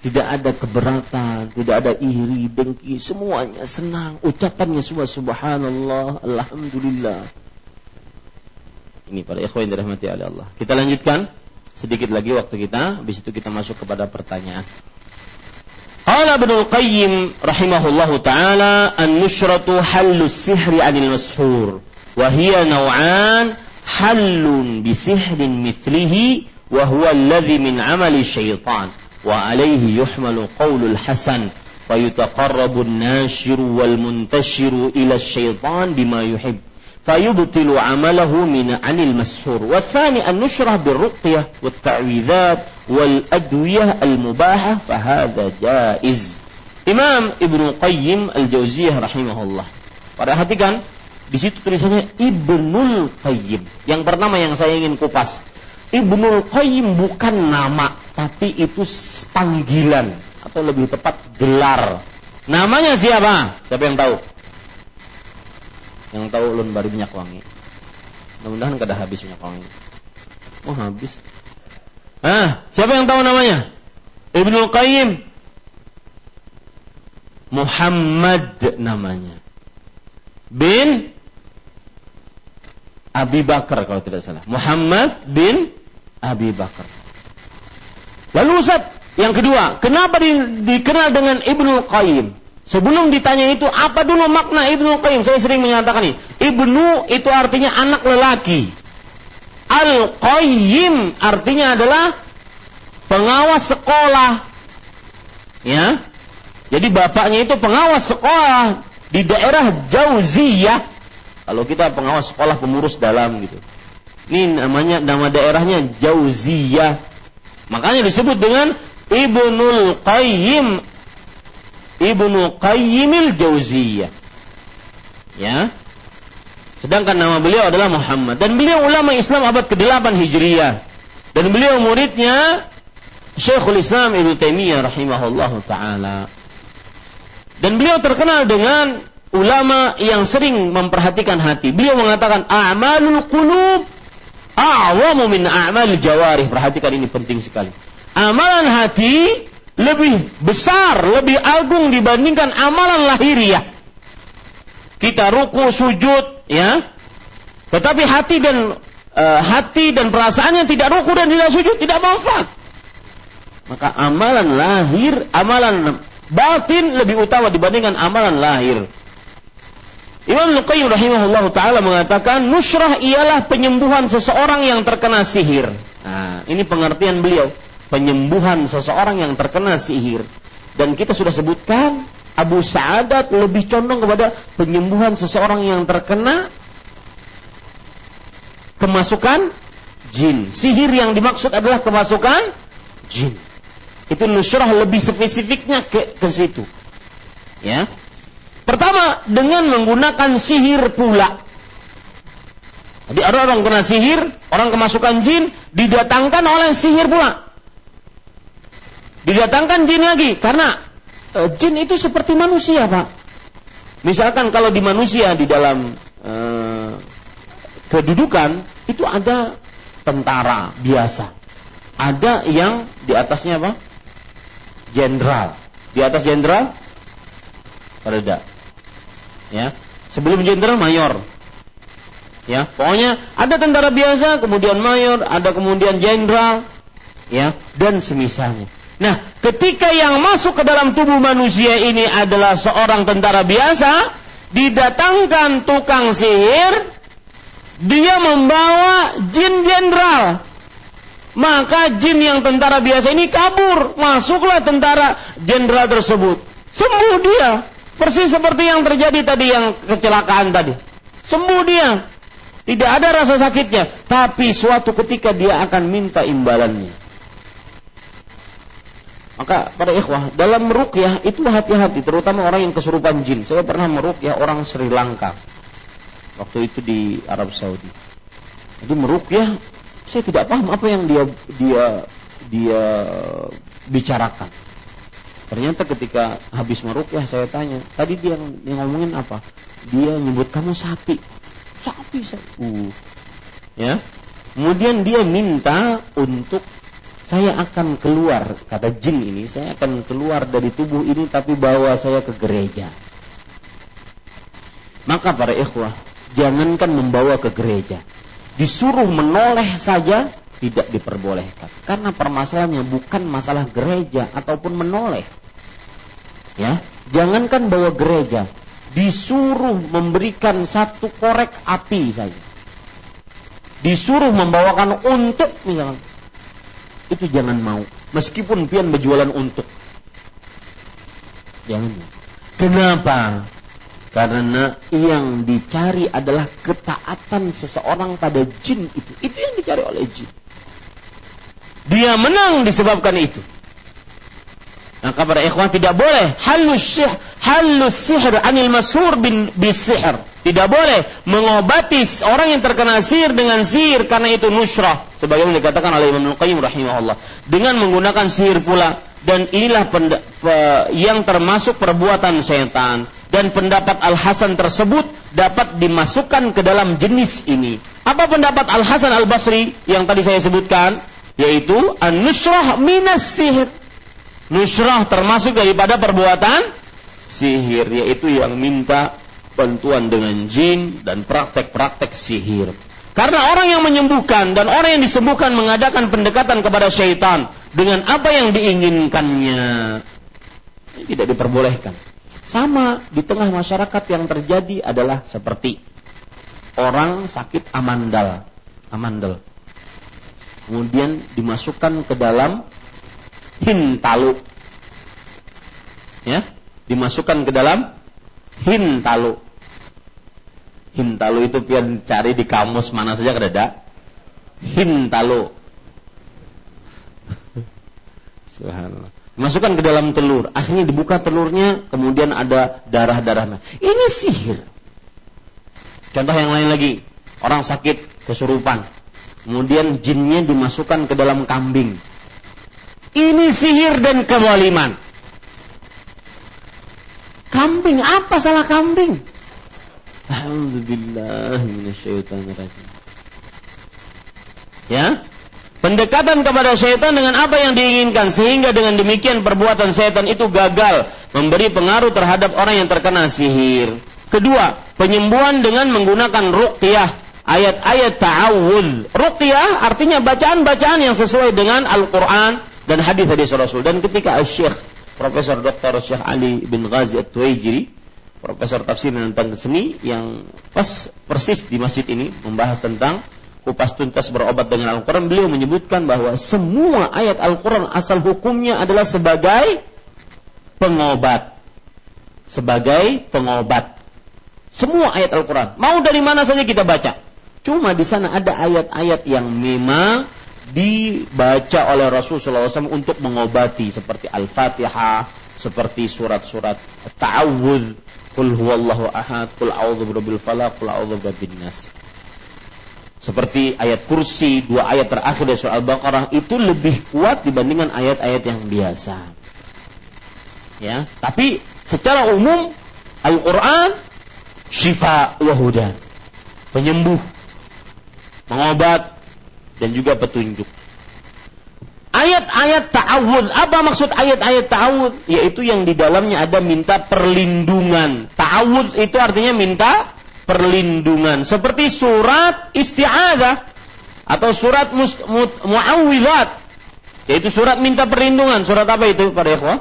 tidak ada keberatan, tidak ada iri, dengki, semuanya senang. Ucapannya semua subhanallah, alhamdulillah. Ini para ikhwah yang dirahmati oleh Allah. Kita lanjutkan sedikit lagi waktu kita, habis itu kita masuk kepada pertanyaan. Qala Ibnul Qayyim rahimahullahu taala, an-nushratu hallus sihri 'anil mashhur. وهي نوعان حل بسحر مثله وهو الذي من عمل الشيطان وعليه يحمل قول الحسن فيتقرب الناشر والمنتشر إلى الشيطان بما يحب فيبطل عمله من عن المسحور والثاني النشرة بالرقية والتعويذات والأدوية المباحة فهذا جائز. Imam Ibn Qayyim Al-Jawziyah rahimahullah. Perhatikan di situ tulisannya Ibnul Qayyim. Yang pertama yang saya ingin kupas, Ibnul Qayyim bukan nama, tapi itu panggilan atau lebih tepat gelar. Namanya siapa? Siapa yang tahu? Yang tahu ulun bari minyak wangi. Mudah-mudahan kada habis minyak wangi. Oh habis. Siapa yang tahu namanya? Ibnul Qayyim. Muhammad namanya. Bin Abi Bakar kalau tidak salah. Muhammad bin Abi Bakar. Lalu Ustaz, yang kedua, kenapa dikenal dengan Ibnul Qayyim? Sebelum ditanya itu, apa dulu makna Ibnul Qayyim? Saya sering menyatakan ini, Ibnu itu artinya anak lelaki. Al-Qayyim artinya adalah pengawas sekolah. Ya. Jadi bapaknya itu pengawas sekolah di daerah Jauziyah. Kalau kita pengawas sekolah pengurus dalam gitu. Ini namanya, nama daerahnya Jauziyah. Makanya disebut dengan Ibnul Qayyim. Ibnul Qayyimil Jauziyah. Ya. Sedangkan nama beliau adalah Muhammad. Dan beliau ulama Islam abad ke-8 Hijriah. Dan beliau muridnya Syekhul Islam Ibn Taimiyah rahimahullahu ta'ala. Dan beliau terkenal dengan ulama yang sering memperhatikan hati. Beliau mengatakan a'malul qulub a'wamu min a'mal jawarih. Perhatikan ini penting sekali. Amalan hati lebih besar, lebih agung dibandingkan amalan lahiriah. Kita ruku, sujud, ya. Tetapi hati dan perasaannya tidak ruku dan tidak sujud, tidak manfaat. Maka amalan lahir, amalan batin lebih utama dibandingkan amalan lahir. Imam Al-Qayyim rahimahullah ta'ala mengatakan, nusrah ialah penyembuhan seseorang yang terkena sihir. Nah, ini pengertian beliau. penyembuhan seseorang yang terkena sihir. Dan kita sudah sebutkan Abu Sa'adat lebih condong kepada penyembuhan seseorang yang terkena kemasukan jin. Sihir yang dimaksud adalah kemasukan jin. Itu nusyurah lebih spesifiknya ke situ. Ya. Pertama, dengan menggunakan sihir pula. Jadi ada orang kena sihir, orang kemasukan jin, didatangkan oleh sihir pula. Didatangkan jin lagi, karena jin itu seperti manusia, Pak. Misalkan kalau di manusia di dalam kedudukan, itu ada tentara biasa. Ada yang di atasnya apa? Jenderal. Di atas jenderal, reda. Ya, sebelum jenderal mayor. Ya, pokoknya ada tentara biasa, kemudian mayor, ada kemudian jenderal, ya, dan semisalnya. Nah, ketika yang masuk ke dalam tubuh manusia ini adalah seorang tentara biasa, didatangkan tukang sihir, dia membawa jin jenderal. Maka jin yang tentara biasa ini kabur, masuklah tentara jenderal tersebut. Sembuh dia, persis seperti yang terjadi tadi, yang kecelakaan tadi. Sembuh dia. Tidak ada rasa sakitnya, tapi suatu ketika dia akan minta imbalannya. Maka para ikhwah, dalam meruqyah itu hati-hati, terutama orang yang kesurupan jin. Saya pernah meruqyah orang Sri Lanka, waktu itu di Arab Saudi. Jadi meruqyah, saya tidak paham apa yang dia bicarakan. Ternyata ketika habis meruqyah, saya tanya, tadi dia ngomongin apa? Dia nyebut kamu sapi. Ya. Kemudian dia minta untuk saya akan keluar, kata jin ini, saya akan keluar dari tubuh ini tapi bawa saya ke gereja. Maka para ikhwah, jangankan membawa ke gereja, disuruh menoleh saja tidak diperbolehkan. Karena permasalahannya bukan masalah gereja ataupun menoleh. Ya, jangankan bawa gereja, disuruh memberikan satu korek api saja, disuruh membawakan untuk misalnya, itu jangan mau. Meskipun pian berjualan untuk, jangan. Kenapa? Karena yang dicari adalah ketaatan seseorang pada jin itu. Itu yang dicari oleh jin. Dia menang disebabkan itu. Maka para ikhwan tidak boleh halus sihr anil masur bin bisihr. Tidak boleh mengobati orang yang terkena sihir dengan sihir, karena itu nusrah, sebagaimana dikatakan oleh Ibnul Qayyim rahimahullah, dengan menggunakan sihir pula. Dan inilah yang termasuk perbuatan setan. Dan pendapat Al-Hasan tersebut dapat dimasukkan ke dalam jenis ini. Apa pendapat Al-Hasan Al-Basri yang tadi saya sebutkan, yaitu an-nusrah minas sihr. Nusrah termasuk daripada perbuatan sihir, yaitu yang minta bantuan dengan jin dan praktek-praktek sihir. Karena orang yang menyembuhkan dan orang yang disembuhkan mengadakan pendekatan kepada syaitan dengan apa yang diinginkannya. Ini tidak diperbolehkan. Sama di tengah masyarakat yang terjadi adalah seperti orang sakit amandal. Kemudian dimasukkan ke dalam hintalu. Ya, dimasukkan ke dalam hintalu. Hintalu itu pian cari di kamus mana saja kada. Hintalu. Subhanallah. Dimasukkan ke dalam telur, akhirnya dibuka telurnya, kemudian ada darah-darahnya. Ini sihir. Contoh yang lain lagi, orang sakit kesurupan. Kemudian jinnya dimasukkan ke dalam kambing. Ini sihir dan kezaliman. Kambing, apa salah kambing? Alhamdulillah minasyaitonir rajim. Ya, pendekatan kepada syaitan dengan apa yang diinginkan, sehingga dengan demikian perbuatan syaitan itu gagal memberi pengaruh terhadap orang yang terkena sihir. Kedua, penyembuhan dengan menggunakan ruqyah. Ayat-ayat ta'awudz. Ruqyah artinya bacaan-bacaan yang sesuai dengan Al-Qur'an dan hadis-hadis Rasul. Dan ketika Syekh Profesor Dr. Syekh Ali bin Ghazi At-Tuhaijiri, Profesor Tafsir dan Seni, yang persis di masjid ini membahas tentang kupas tuntas berobat dengan Al-Quran, beliau menyebutkan bahwa semua ayat Al-Quran asal hukumnya adalah sebagai pengobat. Sebagai pengobat. Semua ayat Al-Quran. Mau dari mana saja kita baca. Cuma di sana ada ayat-ayat yang memang dibaca oleh Rasulullah SAW untuk mengobati. Seperti Al-Fatihah, seperti surat-surat Ta'awudz, Qul huwallahu ahad, Qul a'udzu birabbil falaq, Qul a'udzu birabbin nas. Seperti ayat kursi, dua ayat terakhir dari surah Al-Baqarah itu lebih kuat dibandingkan ayat-ayat yang biasa. Ya, tapi secara umum Al-Qur'an syifa wa huda, penyembuh, pengobat dan juga petunjuk. Ayat-ayat ta'awudz, apa maksud ayat-ayat ta'awudz? Yaitu yang di dalamnya ada minta perlindungan. Ta'awudz itu artinya minta perlindungan, seperti surat isti'adzah atau surat mu'awwidzat, yaitu surat minta perlindungan. Surat apa itu para ikhwah?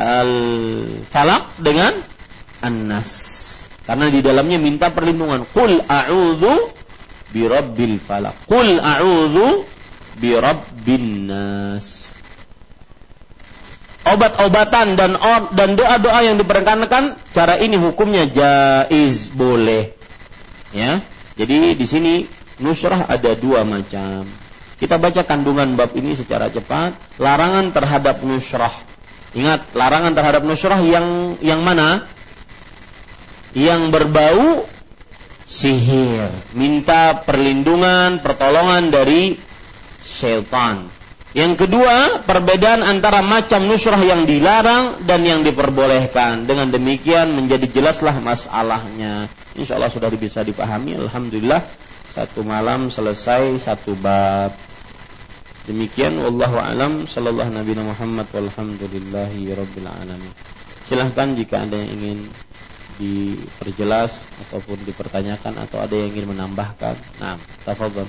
Al-Falaq dengan An-Nas, karena di dalamnya minta perlindungan. Qul a'udzu birabbil falaq, qul a'udzu birabbin nas. Obat-obatan dan doa-doa yang diperkenankan, cara ini hukumnya jaiz, boleh. Ya. Jadi di sini nusrah ada dua macam. Kita baca kandungan bab ini secara cepat. Larangan terhadap nusrah. Ingat, larangan terhadap nusrah yang mana? Yang berbau sihir, minta perlindungan, pertolongan dari syaitan. Yang kedua, perbedaan antara macam nusrah yang dilarang dan yang diperbolehkan. Dengan demikian menjadi jelaslah masalahnya. Insya Allah sudah bisa dipahami. Alhamdulillah, satu malam selesai satu bab. Demikian, wallahu a'lam. Sallallahu Nabi Muhammad walhamdulillahi rabbil alamin. Silahkan jika ada yang ingin diperjelas ataupun dipertanyakan atau ada yang ingin menambahkan. Nah, tafadhol.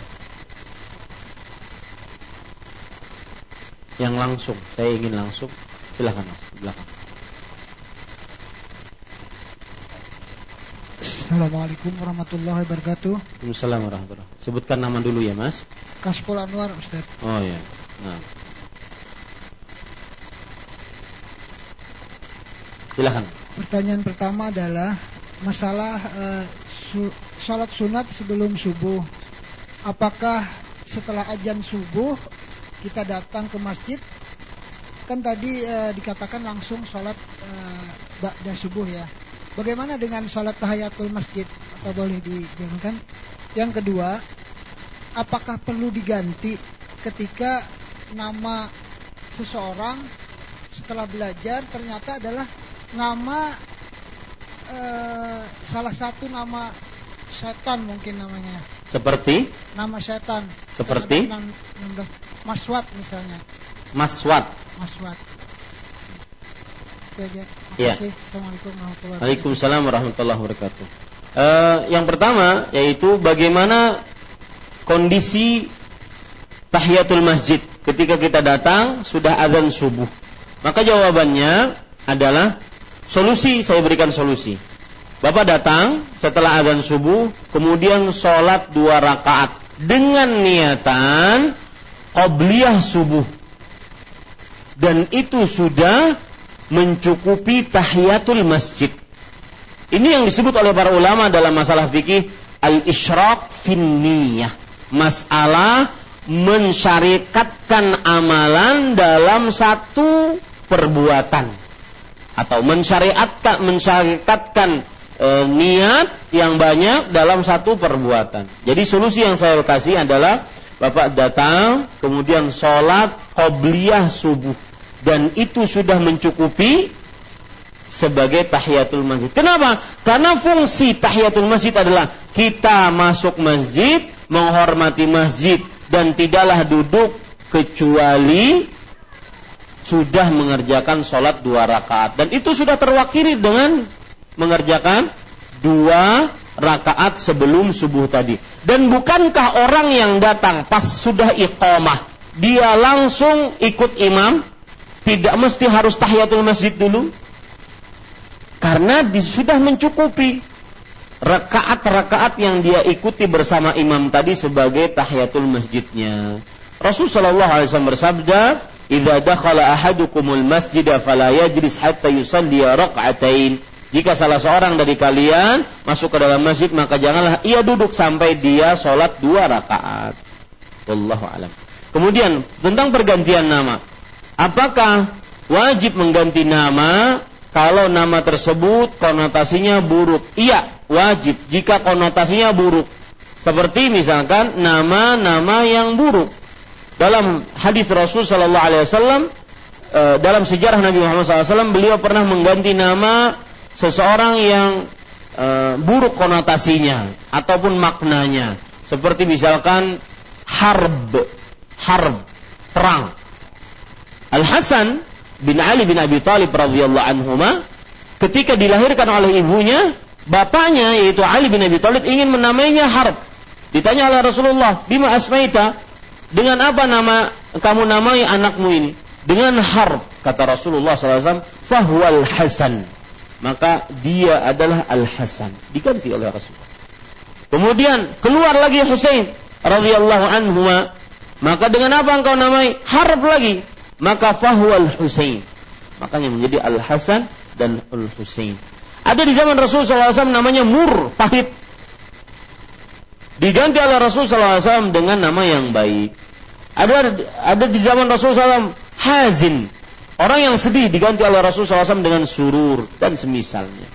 Yang langsung, saya ingin langsung, silakan Mas, belakang. Assalamualaikum warahmatullahi wabarakatuh. Waalaikumsalam warahmatullahi wabarakatuh. Sebutkan nama dulu ya Mas. Kasbul Anwar Ustaz. Oh ya. Nah, silakan. Pertanyaan pertama adalah masalah salat sunat sebelum subuh. Apakah setelah azan subuh kita datang ke masjid, kan tadi dikatakan langsung sholat ba'da subuh ya. Bagaimana dengan sholat tahiyatul masjid, apa boleh dijalankan? Yang kedua, apakah perlu diganti ketika nama seseorang setelah belajar ternyata adalah nama salah satu nama setan mungkin namanya. Seperti? Nama setan. Seperti? Maswat misalnya. Maswat. Maswat. Oke, ya. Assalamualaikum warahmatullahi wabarakatuh. Waalaikumsalam warahmatullahi wabarakatuh. Yang pertama yaitu bagaimana kondisi tahiyatul masjid ketika kita datang sudah azan subuh. Maka jawabannya adalah solusi, saya berikan solusi. Bapak datang setelah azan subuh, kemudian sholat 2 rakaat dengan niatan qabliyah subuh, dan itu sudah mencukupi tahiyatul masjid. Ini yang disebut oleh para ulama dalam masalah fikih al-isyraq fin niyah, masalah mensyarikatkan amalan dalam satu perbuatan, atau mensyarikatkan niat yang banyak dalam satu perbuatan. Jadi solusi yang saya kasih adalah Bapak datang, kemudian sholat qobliyah subuh, dan itu sudah mencukupi sebagai tahiyatul masjid. Kenapa? Karena fungsi tahiyatul masjid adalah kita masuk masjid, menghormati masjid, dan tidaklah duduk kecuali sudah mengerjakan sholat 2 rakaat. Dan itu sudah terwakili dengan mengerjakan 2 rakaat sebelum subuh tadi. Dan bukankah orang yang datang pas sudah iqamah, dia langsung ikut imam, tidak mesti harus tahiyatul masjid dulu? Karena sudah mencukupi. rakaat-rakaat yang dia ikuti bersama imam tadi sebagai tahiyatul masjidnya. Rasulullah sallallahu alaihi wasallam bersabda, "Idza dakhala ahadukumul masjida fala yajlis hatta yusalli rak'atain." Jika salah seorang dari kalian masuk ke dalam masjid, maka janganlah ia duduk sampai dia salat 2 rakaat. Wallahu alam. Kemudian tentang pergantian nama. Apakah wajib mengganti nama kalau nama tersebut konotasinya buruk? Iya, wajib jika konotasinya buruk. Seperti misalkan nama-nama yang buruk. Dalam hadis Rasul sallallahu alaihi wasallam, dalam sejarah Nabi Muhammad sallallahu alaihi wasallam, beliau pernah mengganti nama seseorang yang buruk konotasinya ataupun maknanya. Seperti misalkan Harb, perang. Al-Hasan bin Ali bin Abi Talib radhiyallahu anhuma, ketika dilahirkan oleh ibunya, bapaknya yaitu Ali bin Abi Talib ingin menamainya Harb. Ditanya oleh Rasulullah, "Bima asmaita?" Dengan apa nama kamu namai anakmu ini? Dengan Harb, kata Rasulullah SAW, "Fahuwal Hasan." Maka dia adalah Al-Hasan, diganti oleh Rasulullah. Kemudian keluar lagi Husain radhiyallahu anhuma, maka dengan apa engkau namai? Harb lagi. Maka fahuwal Husain, makanya menjadi Al-Hasan dan Al-Husain. Ada di zaman Rasul SAW namanya Mur, pahit, diganti oleh Rasul SAW dengan nama yang baik. Ada di zaman Rasul SAW Hazin, orang yang sedih, diganti oleh Rasul SAW dengan Surur dan semisalnya.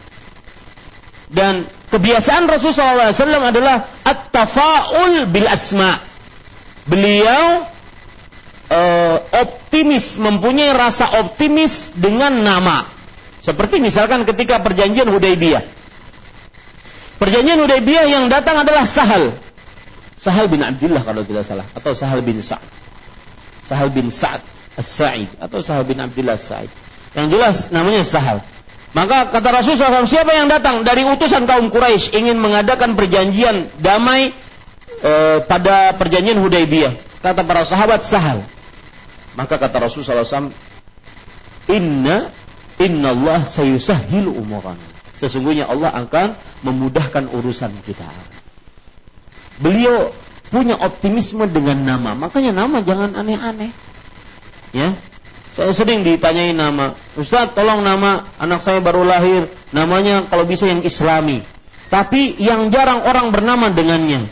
Dan kebiasaan Rasul SAW adalah at-tafa'ul bil asma. Beliau optimis, mempunyai rasa optimis dengan nama. Seperti misalkan ketika perjanjian Hudaybiyah. Perjanjian Hudaybiyah yang datang adalah Sahal bin Abdullah kalau tidak salah, atau Sahal bin Sa'ad, Sahal bin Sa'ad As-Sa'id, atau Sahal bin Abdullah As-Sa'id. Yang jelas namanya Sahal. Maka kata Rasulullah SAW, siapa yang datang dari utusan kaum Quraisy ingin mengadakan perjanjian damai pada perjanjian Hudaybiyah? Kata para sahabat, Sahal. Maka kata Rasulullah SAW, Inna Allah sayusahhilu umuran. Sesungguhnya Allah akan memudahkan urusan kita. Beliau punya optimisme dengan nama. Makanya nama jangan aneh-aneh. Ya, saya sering ditanyai nama, "Ustaz, tolong nama anak saya baru lahir, namanya kalau bisa yang Islami." Tapi yang jarang orang bernama dengannya.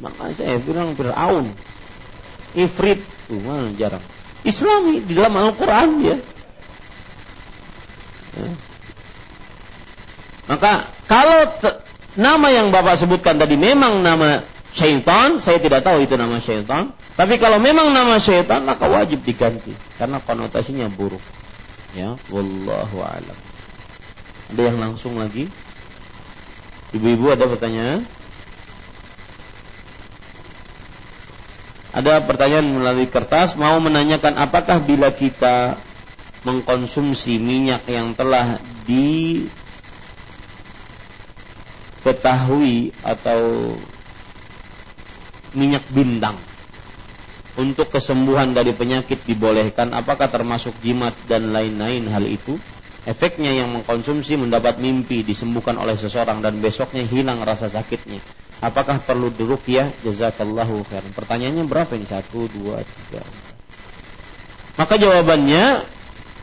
Makanya saya bilang Fir'aun, Ifrit, jarang. Islami di dalam Al-Quran ya. Maka kalau nama yang Bapak sebutkan tadi memang nama syaitan, saya tidak tahu itu nama syaitan, tapi kalau memang nama syaitan maka wajib diganti karena konotasinya buruk. Ya, wallahu alam. Ada yang langsung lagi? Ibu-ibu ada pertanyaan? Ada pertanyaan melalui kertas, mau menanyakan apakah bila kita mengkonsumsi minyak yang telah diketahui atau minyak bintang untuk kesembuhan dari penyakit dibolehkan, apakah termasuk jimat dan lain-lain hal itu? Efeknya yang mengkonsumsi mendapat mimpi disembuhkan oleh seseorang dan besoknya hilang rasa sakitnya, apakah perlu diruqyah? Jazakallahu khairan. Pertanyaannya berapa ini? 1, 2, 3. Maka jawabannya,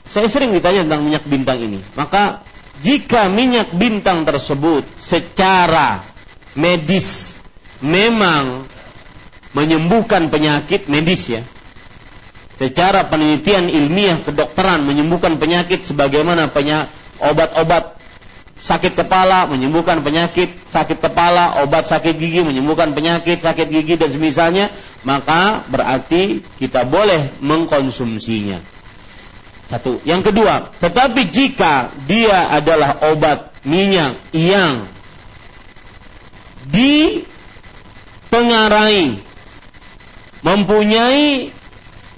saya sering ditanya tentang minyak bintang ini. Maka jika minyak bintang tersebut secara medis memang menyembuhkan penyakit medis ya, secara penelitian ilmiah kedokteran menyembuhkan penyakit sebagaimana obat-obat sakit kepala menyembuhkan penyakit sakit kepala, obat sakit gigi menyembuhkan penyakit sakit gigi dan semisalnya, maka berarti kita boleh mengkonsumsinya. Satu. Yang kedua, tetapi jika dia adalah obat minyak yang dipengaruhi, mempunyai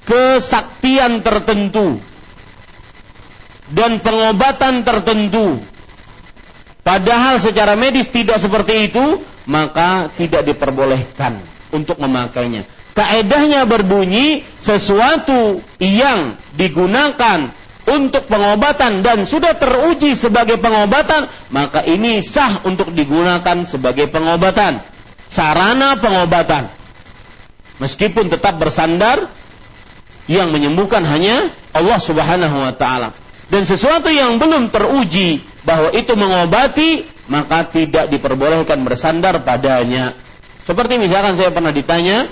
kesaktian tertentu dan pengobatan tertentu, padahal secara medis tidak seperti itu, maka tidak diperbolehkan untuk memakainya. Kaedahnya berbunyi, sesuatu yang digunakan untuk pengobatan dan sudah teruji sebagai pengobatan, maka ini sah untuk digunakan sebagai pengobatan, sarana pengobatan. Meskipun tetap bersandar yang menyembuhkan hanya Allah Subhanahu wa taala. Dan sesuatu yang belum teruji bahwa itu mengobati, maka tidak diperbolehkan bersandar padanya. Seperti misalkan saya pernah ditanya,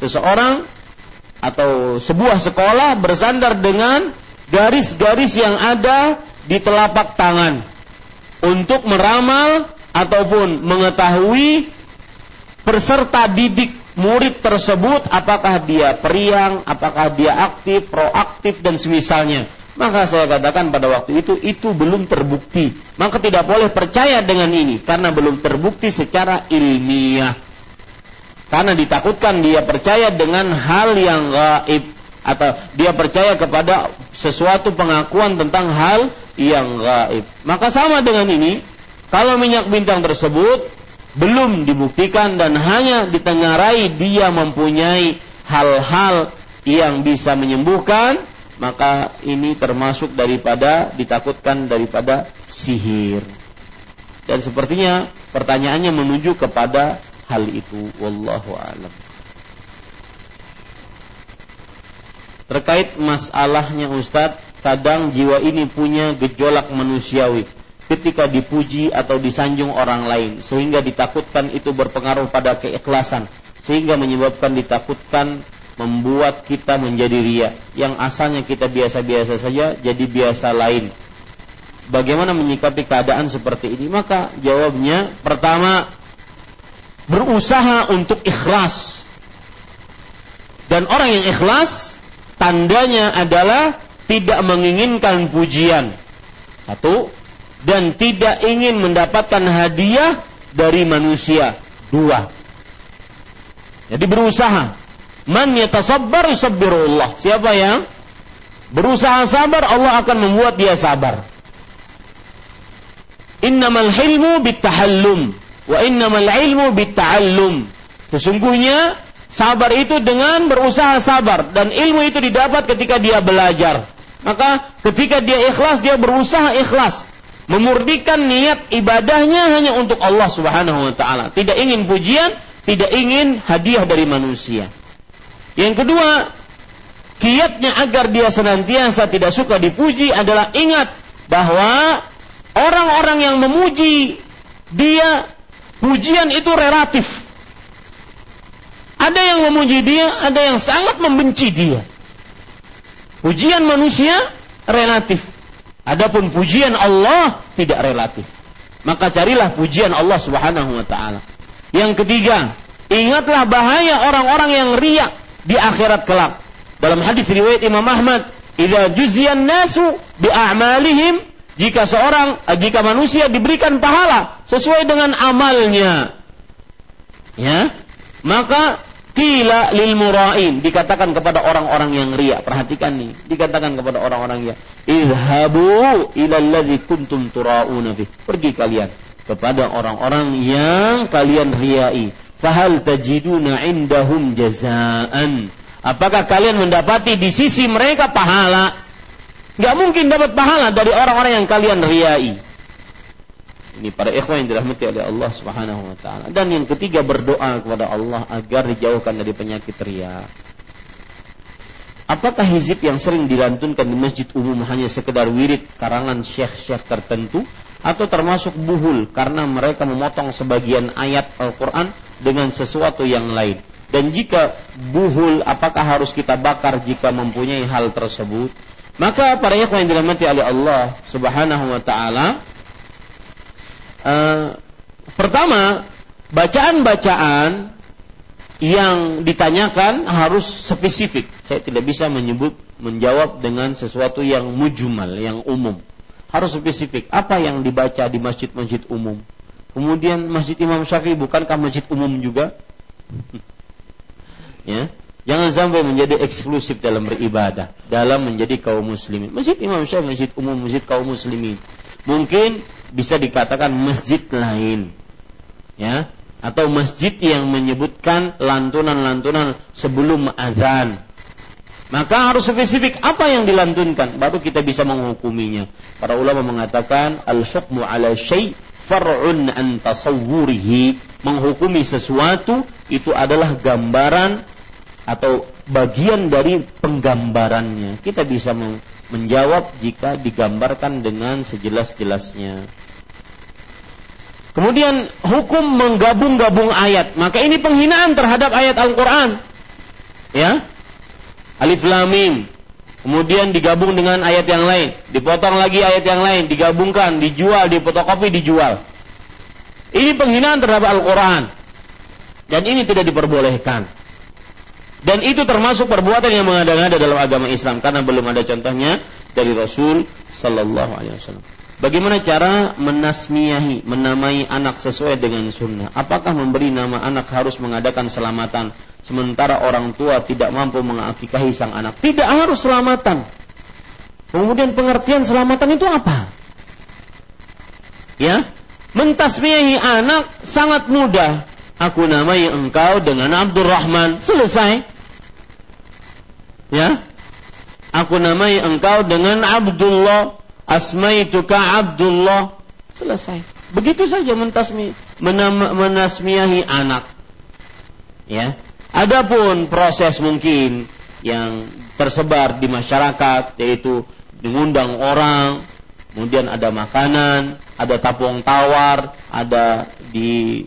seseorang atau sebuah sekolah bersandar dengan garis-garis yang ada di telapak tangan untuk meramal ataupun mengetahui peserta didik murid tersebut, apakah dia periang, apakah dia aktif, proaktif, dan semisalnya. Maka saya katakan pada waktu itu belum terbukti. Maka tidak boleh percaya dengan ini karena belum terbukti secara ilmiah. Karena ditakutkan dia percaya dengan hal yang gaib, atau dia percaya kepada sesuatu pengakuan tentang hal yang gaib. Maka sama dengan ini, kalau minyak bintang tersebut belum dibuktikan dan hanya ditengarai dia mempunyai hal-hal yang bisa menyembuhkan, maka ini termasuk daripada ditakutkan daripada sihir. Dan sepertinya pertanyaannya menuju kepada hal itu, wallahu a'lam. Terkait masalahnya Ustaz, kadang jiwa ini punya gejolak manusiawi ketika dipuji atau disanjung orang lain, sehingga ditakutkan itu berpengaruh pada keikhlasan, sehingga menyebabkan ditakutkan membuat kita menjadi ria, yang asalnya kita biasa-biasa saja jadi biasa lain. Bagaimana menyikapi keadaan seperti ini? Maka jawabnya, pertama, berusaha untuk ikhlas. Dan orang yang ikhlas tandanya adalah tidak menginginkan pujian, satu, dan tidak ingin mendapatkan hadiah dari manusia, dua. Jadi berusaha. Man yatasabbar yusabbirullah. Siapa yang berusaha sabar, Allah akan membuat dia sabar. Innamal hilmu bitahallum wa innamal ilmu bitta'allum. Sesungguhnya sabar itu dengan berusaha sabar, dan ilmu itu didapat ketika dia belajar. Maka ketika dia ikhlas, dia berusaha ikhlas, memurnikan niat ibadahnya hanya untuk Allah Subhanahu wa taala, tidak ingin pujian, tidak ingin hadiah dari manusia. Yang kedua, kiatnya agar dia senantiasa tidak suka dipuji adalah ingat bahwa orang-orang yang memuji dia, pujian itu relatif. Ada yang memuji dia, ada yang sangat membenci dia. Pujian manusia relatif. Adapun pujian Allah tidak relatif. Maka carilah pujian Allah Subhanahu wa taala. Yang ketiga, ingatlah bahaya orang-orang yang riya di akhirat kelak. Dalam hadis riwayat Imam Ahmad, "Idza juziyan nasu bi a'malihim", jika manusia diberikan pahala sesuai dengan amalnya, ya, maka qila lil mura'in, dikatakan kepada orang-orang yang riya. Perhatikan nih, dikatakan kepada orang-orang yang idhabu ila allazi kuntum tura'una fi, pergi kalian kepada orang-orang yang kalian riyai. Fahal tajiduna indahum jazaan, apakah kalian mendapati di sisi mereka pahala? Gak mungkin dapat pahala dari orang-orang yang kalian riyai. Ini para ikhwan yang dirahmati oleh Allah Subhanahu wa taala. Dan yang ketiga, berdoa kepada Allah agar dijauhkan dari penyakit riya. Apakah hizib yang sering dilantunkan di masjid umum hanya sekedar wirid karangan syekh-syekh tertentu, atau termasuk buhul karena mereka memotong sebagian ayat Al-Qur'an dengan sesuatu yang lain? Dan jika buhul, apakah harus kita bakar jika mempunyai hal tersebut? Maka para ikhwan yang dirahmati oleh Allah Subhanahu wa taala, pertama, bacaan-bacaan yang ditanyakan harus spesifik. Saya tidak bisa menjawab dengan sesuatu yang mujmal, yang umum. Harus spesifik. Apa yang dibaca di masjid-masjid umum? Kemudian Masjid Imam Syafi'i bukankah masjid umum juga? Ya. Jangan sampai menjadi eksklusif dalam beribadah, dalam menjadi kaum muslimin. Masjid Imam Syafi'i, masjid umum, masjid kaum muslimin. Mungkin bisa dikatakan masjid lain, ya, atau masjid yang menyebutkan lantunan-lantunan sebelum azan. Maka harus spesifik apa yang dilantunkan, baru kita bisa menghukuminya. Para ulama mengatakan al-hukmu ala syai' far'un an tasawwurihi. Menghukumi sesuatu itu adalah gambaran atau bagian dari penggambarannya. Kita bisa menjawab jika digambarkan dengan sejelas-jelasnya. Kemudian hukum menggabung-gabung ayat. Maka ini penghinaan terhadap ayat Al-Quran. Ya. Alif Lam Mim. Kemudian digabung dengan ayat yang lain. Dipotong lagi ayat yang lain. Digabungkan, dijual, dipotokopi, dijual. Ini penghinaan terhadap Al-Quran. Dan ini tidak diperbolehkan. Dan itu termasuk perbuatan yang mengada-ngada dalam agama Islam. Karena belum ada contohnya dari Rasul Sallallahu Alaihi Wasallam. Bagaimana cara menasmiyahi, menamai anak sesuai dengan sunnah? Apakah memberi nama anak harus mengadakan selamatan, sementara orang tua tidak mampu mengakikahi sang anak? Tidak harus selamatan. Kemudian pengertian selamatan itu apa? Ya, mentasmiyahi anak sangat mudah. Aku namai engkau dengan Abdurrahman. Selesai. Ya, aku namai engkau dengan Abdullah. Asmaituka Abdullah. Selesai. Begitu saja menasmiyahi anak. Ya. Adapun proses mungkin yang tersebar di masyarakat, yaitu mengundang orang, kemudian ada makanan, ada tapung tawar, ada di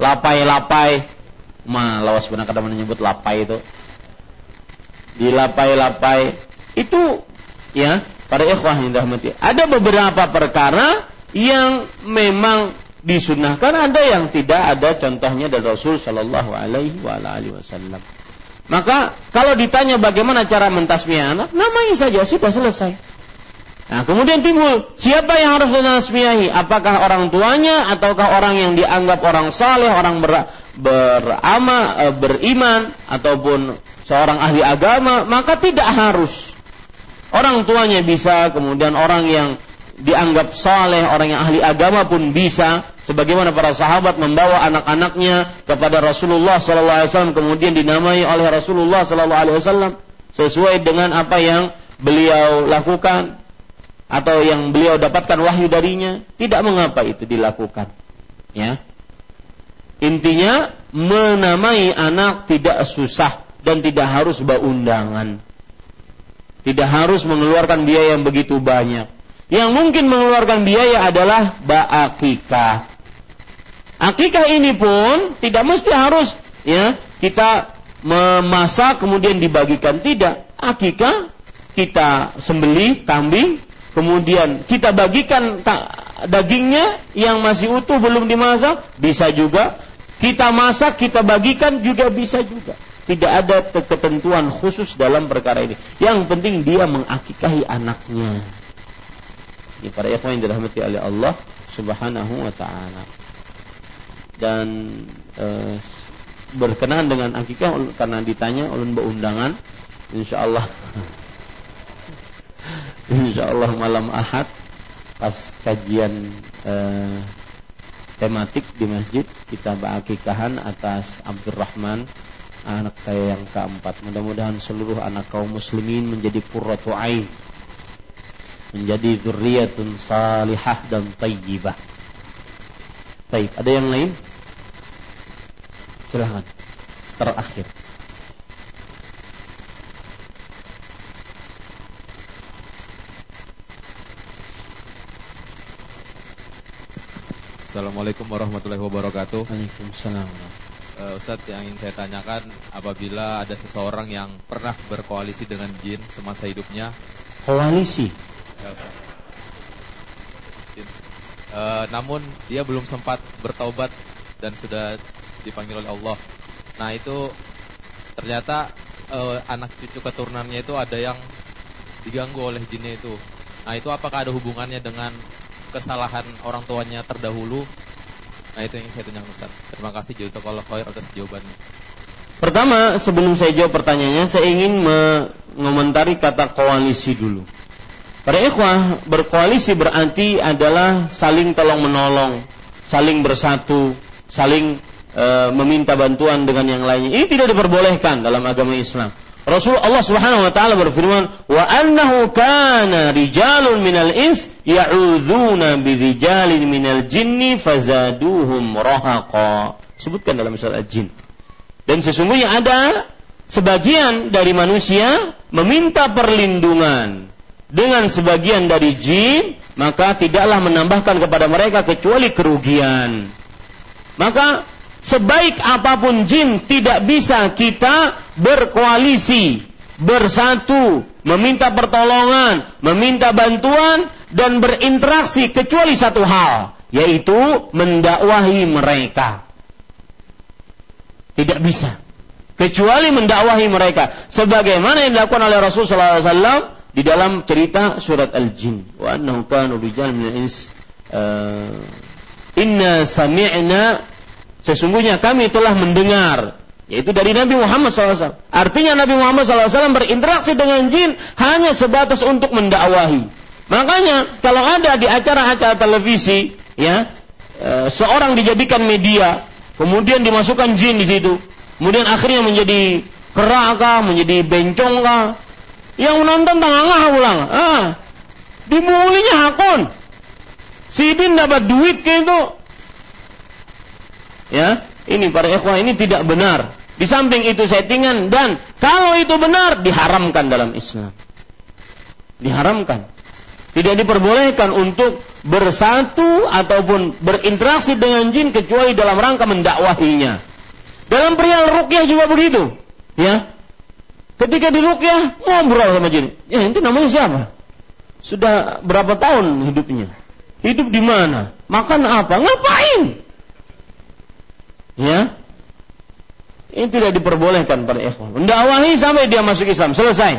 lapai-lapai. Lawas benar kadang menyebut lapai itu. Di lapai-lapai itu ya, para ikhwah yang dirahmati, ada beberapa perkara yang memang disunnahkan, ada yang tidak ada contohnya dari Rasul sallallahu alaihi wasallam. Maka kalau ditanya bagaimana cara mentasmiyah anak, namai saja, sudah selesai. Nah, kemudian timbul, siapa yang harus menasmiyahi? Apakah orang tuanya ataukah orang yang dianggap orang saleh, orang beriman ataupun seorang ahli agama? Maka tidak harus. Orang tuanya bisa, kemudian orang yang dianggap saleh, orang yang ahli agama pun bisa, sebagaimana para sahabat membawa anak-anaknya kepada Rasulullah sallallahu alaihi wasallam, kemudian dinamai oleh Rasulullah sallallahu alaihi wasallam sesuai dengan apa yang beliau lakukan atau yang beliau dapatkan wahyu darinya. Tidak mengapa itu dilakukan. Ya. Intinya menamai anak tidak susah. Dan tidak harus berundangan. Tidak harus mengeluarkan biaya yang begitu banyak. Yang mungkin mengeluarkan biaya adalah ba'akikah. Akikah ini pun tidak mesti harus ya kita memasak kemudian dibagikan. Tidak. Akikah kita sembelih kambing, kemudian kita bagikan dagingnya yang masih utuh belum dimasak, bisa juga. Kita masak, kita bagikan juga bisa juga. Tidak ada ketentuan khusus dalam perkara ini. Yang penting dia mengakikahi anaknya. Ini para ikhwan yang dirahmati oleh Allah Subhanahu wa ta'ala. Dan berkenaan dengan akikah, karena ditanya oleh Mbak Undangan, Insya Allah malam Ahad pas kajian tematik di masjid, kita berakikahan atas Abdurrahman, anak saya yang keempat. Mudah-mudahan seluruh anak kaum muslimin menjadi qurratu ain, menjadi dzurriyyatun salihah dan thayyibah. Baik, ada yang lain? Silakan. Terakhir. Assalamualaikum warahmatullahi wabarakatuh. Waalaikumsalam. Ustaz, yang ingin saya tanyakan, apabila ada seseorang yang pernah berkoalisi dengan jin semasa hidupnya. Koalisi? Ya, Ustaz. Namun dia belum sempat bertaubat dan sudah dipanggil oleh Allah. Nah, itu ternyata anak cucu keturunannya itu ada yang diganggu oleh jinnya itu. Nah, itu apakah ada hubungannya dengan kesalahan orang tuanya terdahulu? Nah, itu yang saya tanyakan, Ustaz. Terima kasih jazakallahu khair atas jawabannya. Pertama, sebelum saya jawab pertanyaannya, saya ingin mengomentari kata koalisi dulu. Para ikhwah, berkoalisi berarti adalah saling tolong menolong, saling bersatu, saling meminta bantuan dengan yang lainnya. Ini tidak diperbolehkan dalam agama Islam. Rasulullah Subhanahu wa taala berfirman, "Wa annahu kana rijalun minal ins ya'udzuna birijalin minal jinni fazaduhum rahaqa." Sebutkan dalam surat Al-Jin. Dan sesungguhnya ada sebagian dari manusia meminta perlindungan dengan sebagian dari jin, maka tidaklah menambahkan kepada mereka kecuali kerugian. Maka sebaik apapun jin, tidak bisa kita berkoalisi, bersatu, meminta pertolongan, meminta bantuan, dan berinteraksi kecuali satu hal, yaitu mendakwahi mereka. Tidak bisa. Kecuali mendakwahi mereka. Sebagaimana yang dilakukan oleh Rasulullah SAW di dalam cerita surat Al-Jin. Wa annahu kanu rijalun minal ins. Inna sami'na. Sesungguhnya kami telah mendengar, yaitu dari Nabi Muhammad SAW. Artinya Nabi Muhammad SAW berinteraksi dengan jin hanya sebatas untuk mendakwahi. Makanya kalau ada di acara-acara televisi, ya, seorang dijadikan media, kemudian dimasukkan jin di situ, kemudian akhirnya menjadi keraka, menjadi bencongka, yang menonton tengah-tengah ulang, dimulinya hakun, si jin dapat duit kayak itu. Ya, ini para ikhwah, ini tidak benar. Di samping itu settingan, dan kalau itu benar diharamkan dalam Islam. Diharamkan. Tidak diperbolehkan untuk bersatu ataupun berinteraksi dengan jin kecuali dalam rangka mendakwahinya. Dalam perihal ruqyah juga begitu, ya. Ketika di ruqyah ngobrol sama jin. Ya, itu namanya siapa? Sudah berapa tahun hidupnya? Hidup di mana? Makan apa? Ngapain? Ya, ini tidak diperbolehkan para ikhwan. Mendakwahi sampai dia masuk Islam, selesai.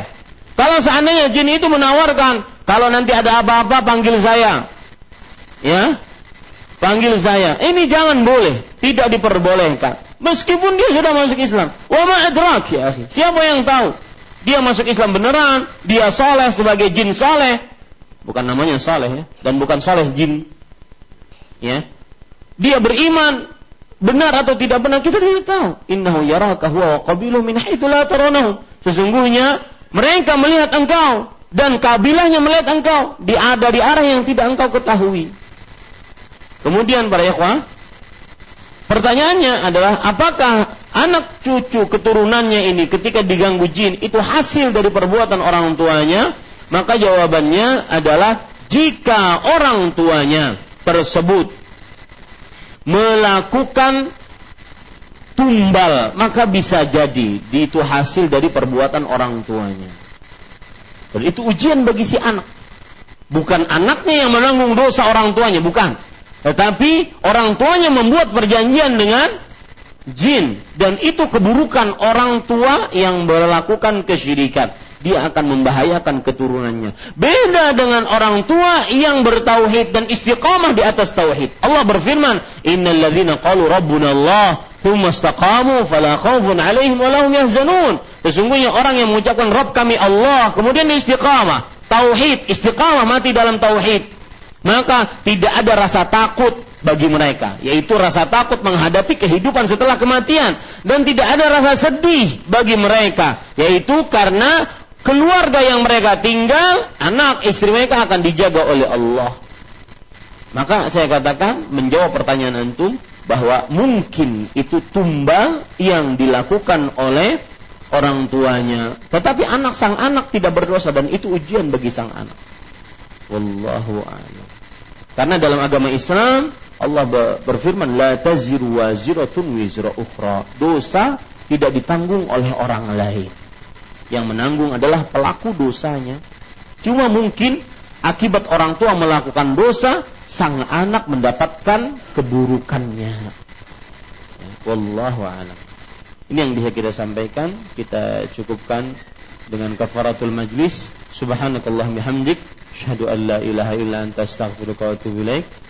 Kalau seandainya jin itu menawarkan, kalau nanti ada apa-apa panggil saya, ya, panggil saya. Ini jangan boleh, tidak diperbolehkan. Meskipun dia sudah masuk Islam, wa ma adrak ya akhi. Siapa yang tahu dia masuk Islam beneran, dia soleh sebagai jin soleh, bukan namanya soleh ya, dan bukan soleh jin, ya. Dia beriman. Benar atau tidak benar kita tidak tahu. Innahu yaraka huwa wa qabiluhu min haitsu la tarawnahu. Sesungguhnya mereka melihat engkau dan kabilahnya melihat engkau di arah yang tidak engkau ketahui. Kemudian para ikhwah, pertanyaannya adalah apakah anak cucu keturunannya ini ketika diganggu jin itu hasil dari perbuatan orang tuanya? Maka jawabannya adalah jika orang tuanya tersebut melakukan tumbal, maka bisa jadi itu hasil dari perbuatan orang tuanya. Dan itu ujian bagi si anak. Bukan anaknya yang menanggung dosa orang tuanya, bukan. Tetapi orang tuanya membuat perjanjian dengan jin, dan itu keburukan orang tua yang melakukan kesyirikan. Dia akan membahayakan keturunannya. Beda dengan orang tua yang bertauhid dan istiqamah di atas tauhid. Allah berfirman, "Innal ladzina qalu rabbuna Allah, tsumma istaqamu fala khaufun 'alaihim wa lahum yahzanun." Sesungguhnya orang yang mengucapkan Rabb kami Allah, kemudian istiqamah, tauhid, istiqamah mati dalam tauhid, maka tidak ada rasa takut bagi mereka, yaitu rasa takut menghadapi kehidupan setelah kematian, dan tidak ada rasa sedih bagi mereka, yaitu karena keluarga yang mereka tinggal, anak istri mereka akan dijaga oleh Allah. Maka saya katakan menjawab pertanyaan antum bahwa mungkin itu tumbal yang dilakukan oleh orang tuanya, tetapi anak sang anak tidak berdosa, dan itu ujian bagi sang anak. Wallahu a'lam. Karena dalam agama Islam Allah berfirman, la taziru waziratun wizra ukhra. Dosa tidak ditanggung oleh orang lain. Yang menanggung adalah pelaku dosanya. Cuma mungkin akibat orang tua melakukan dosa, sang anak mendapatkan keburukannya. Wallahu a'lam. Ini yang bisa kita sampaikan. Kita cukupkan dengan kafaratul majlis. Subhanakallahumma hamdik, asyhadu an la ilaha illa anta astaghfiruka wa atubu ilaik.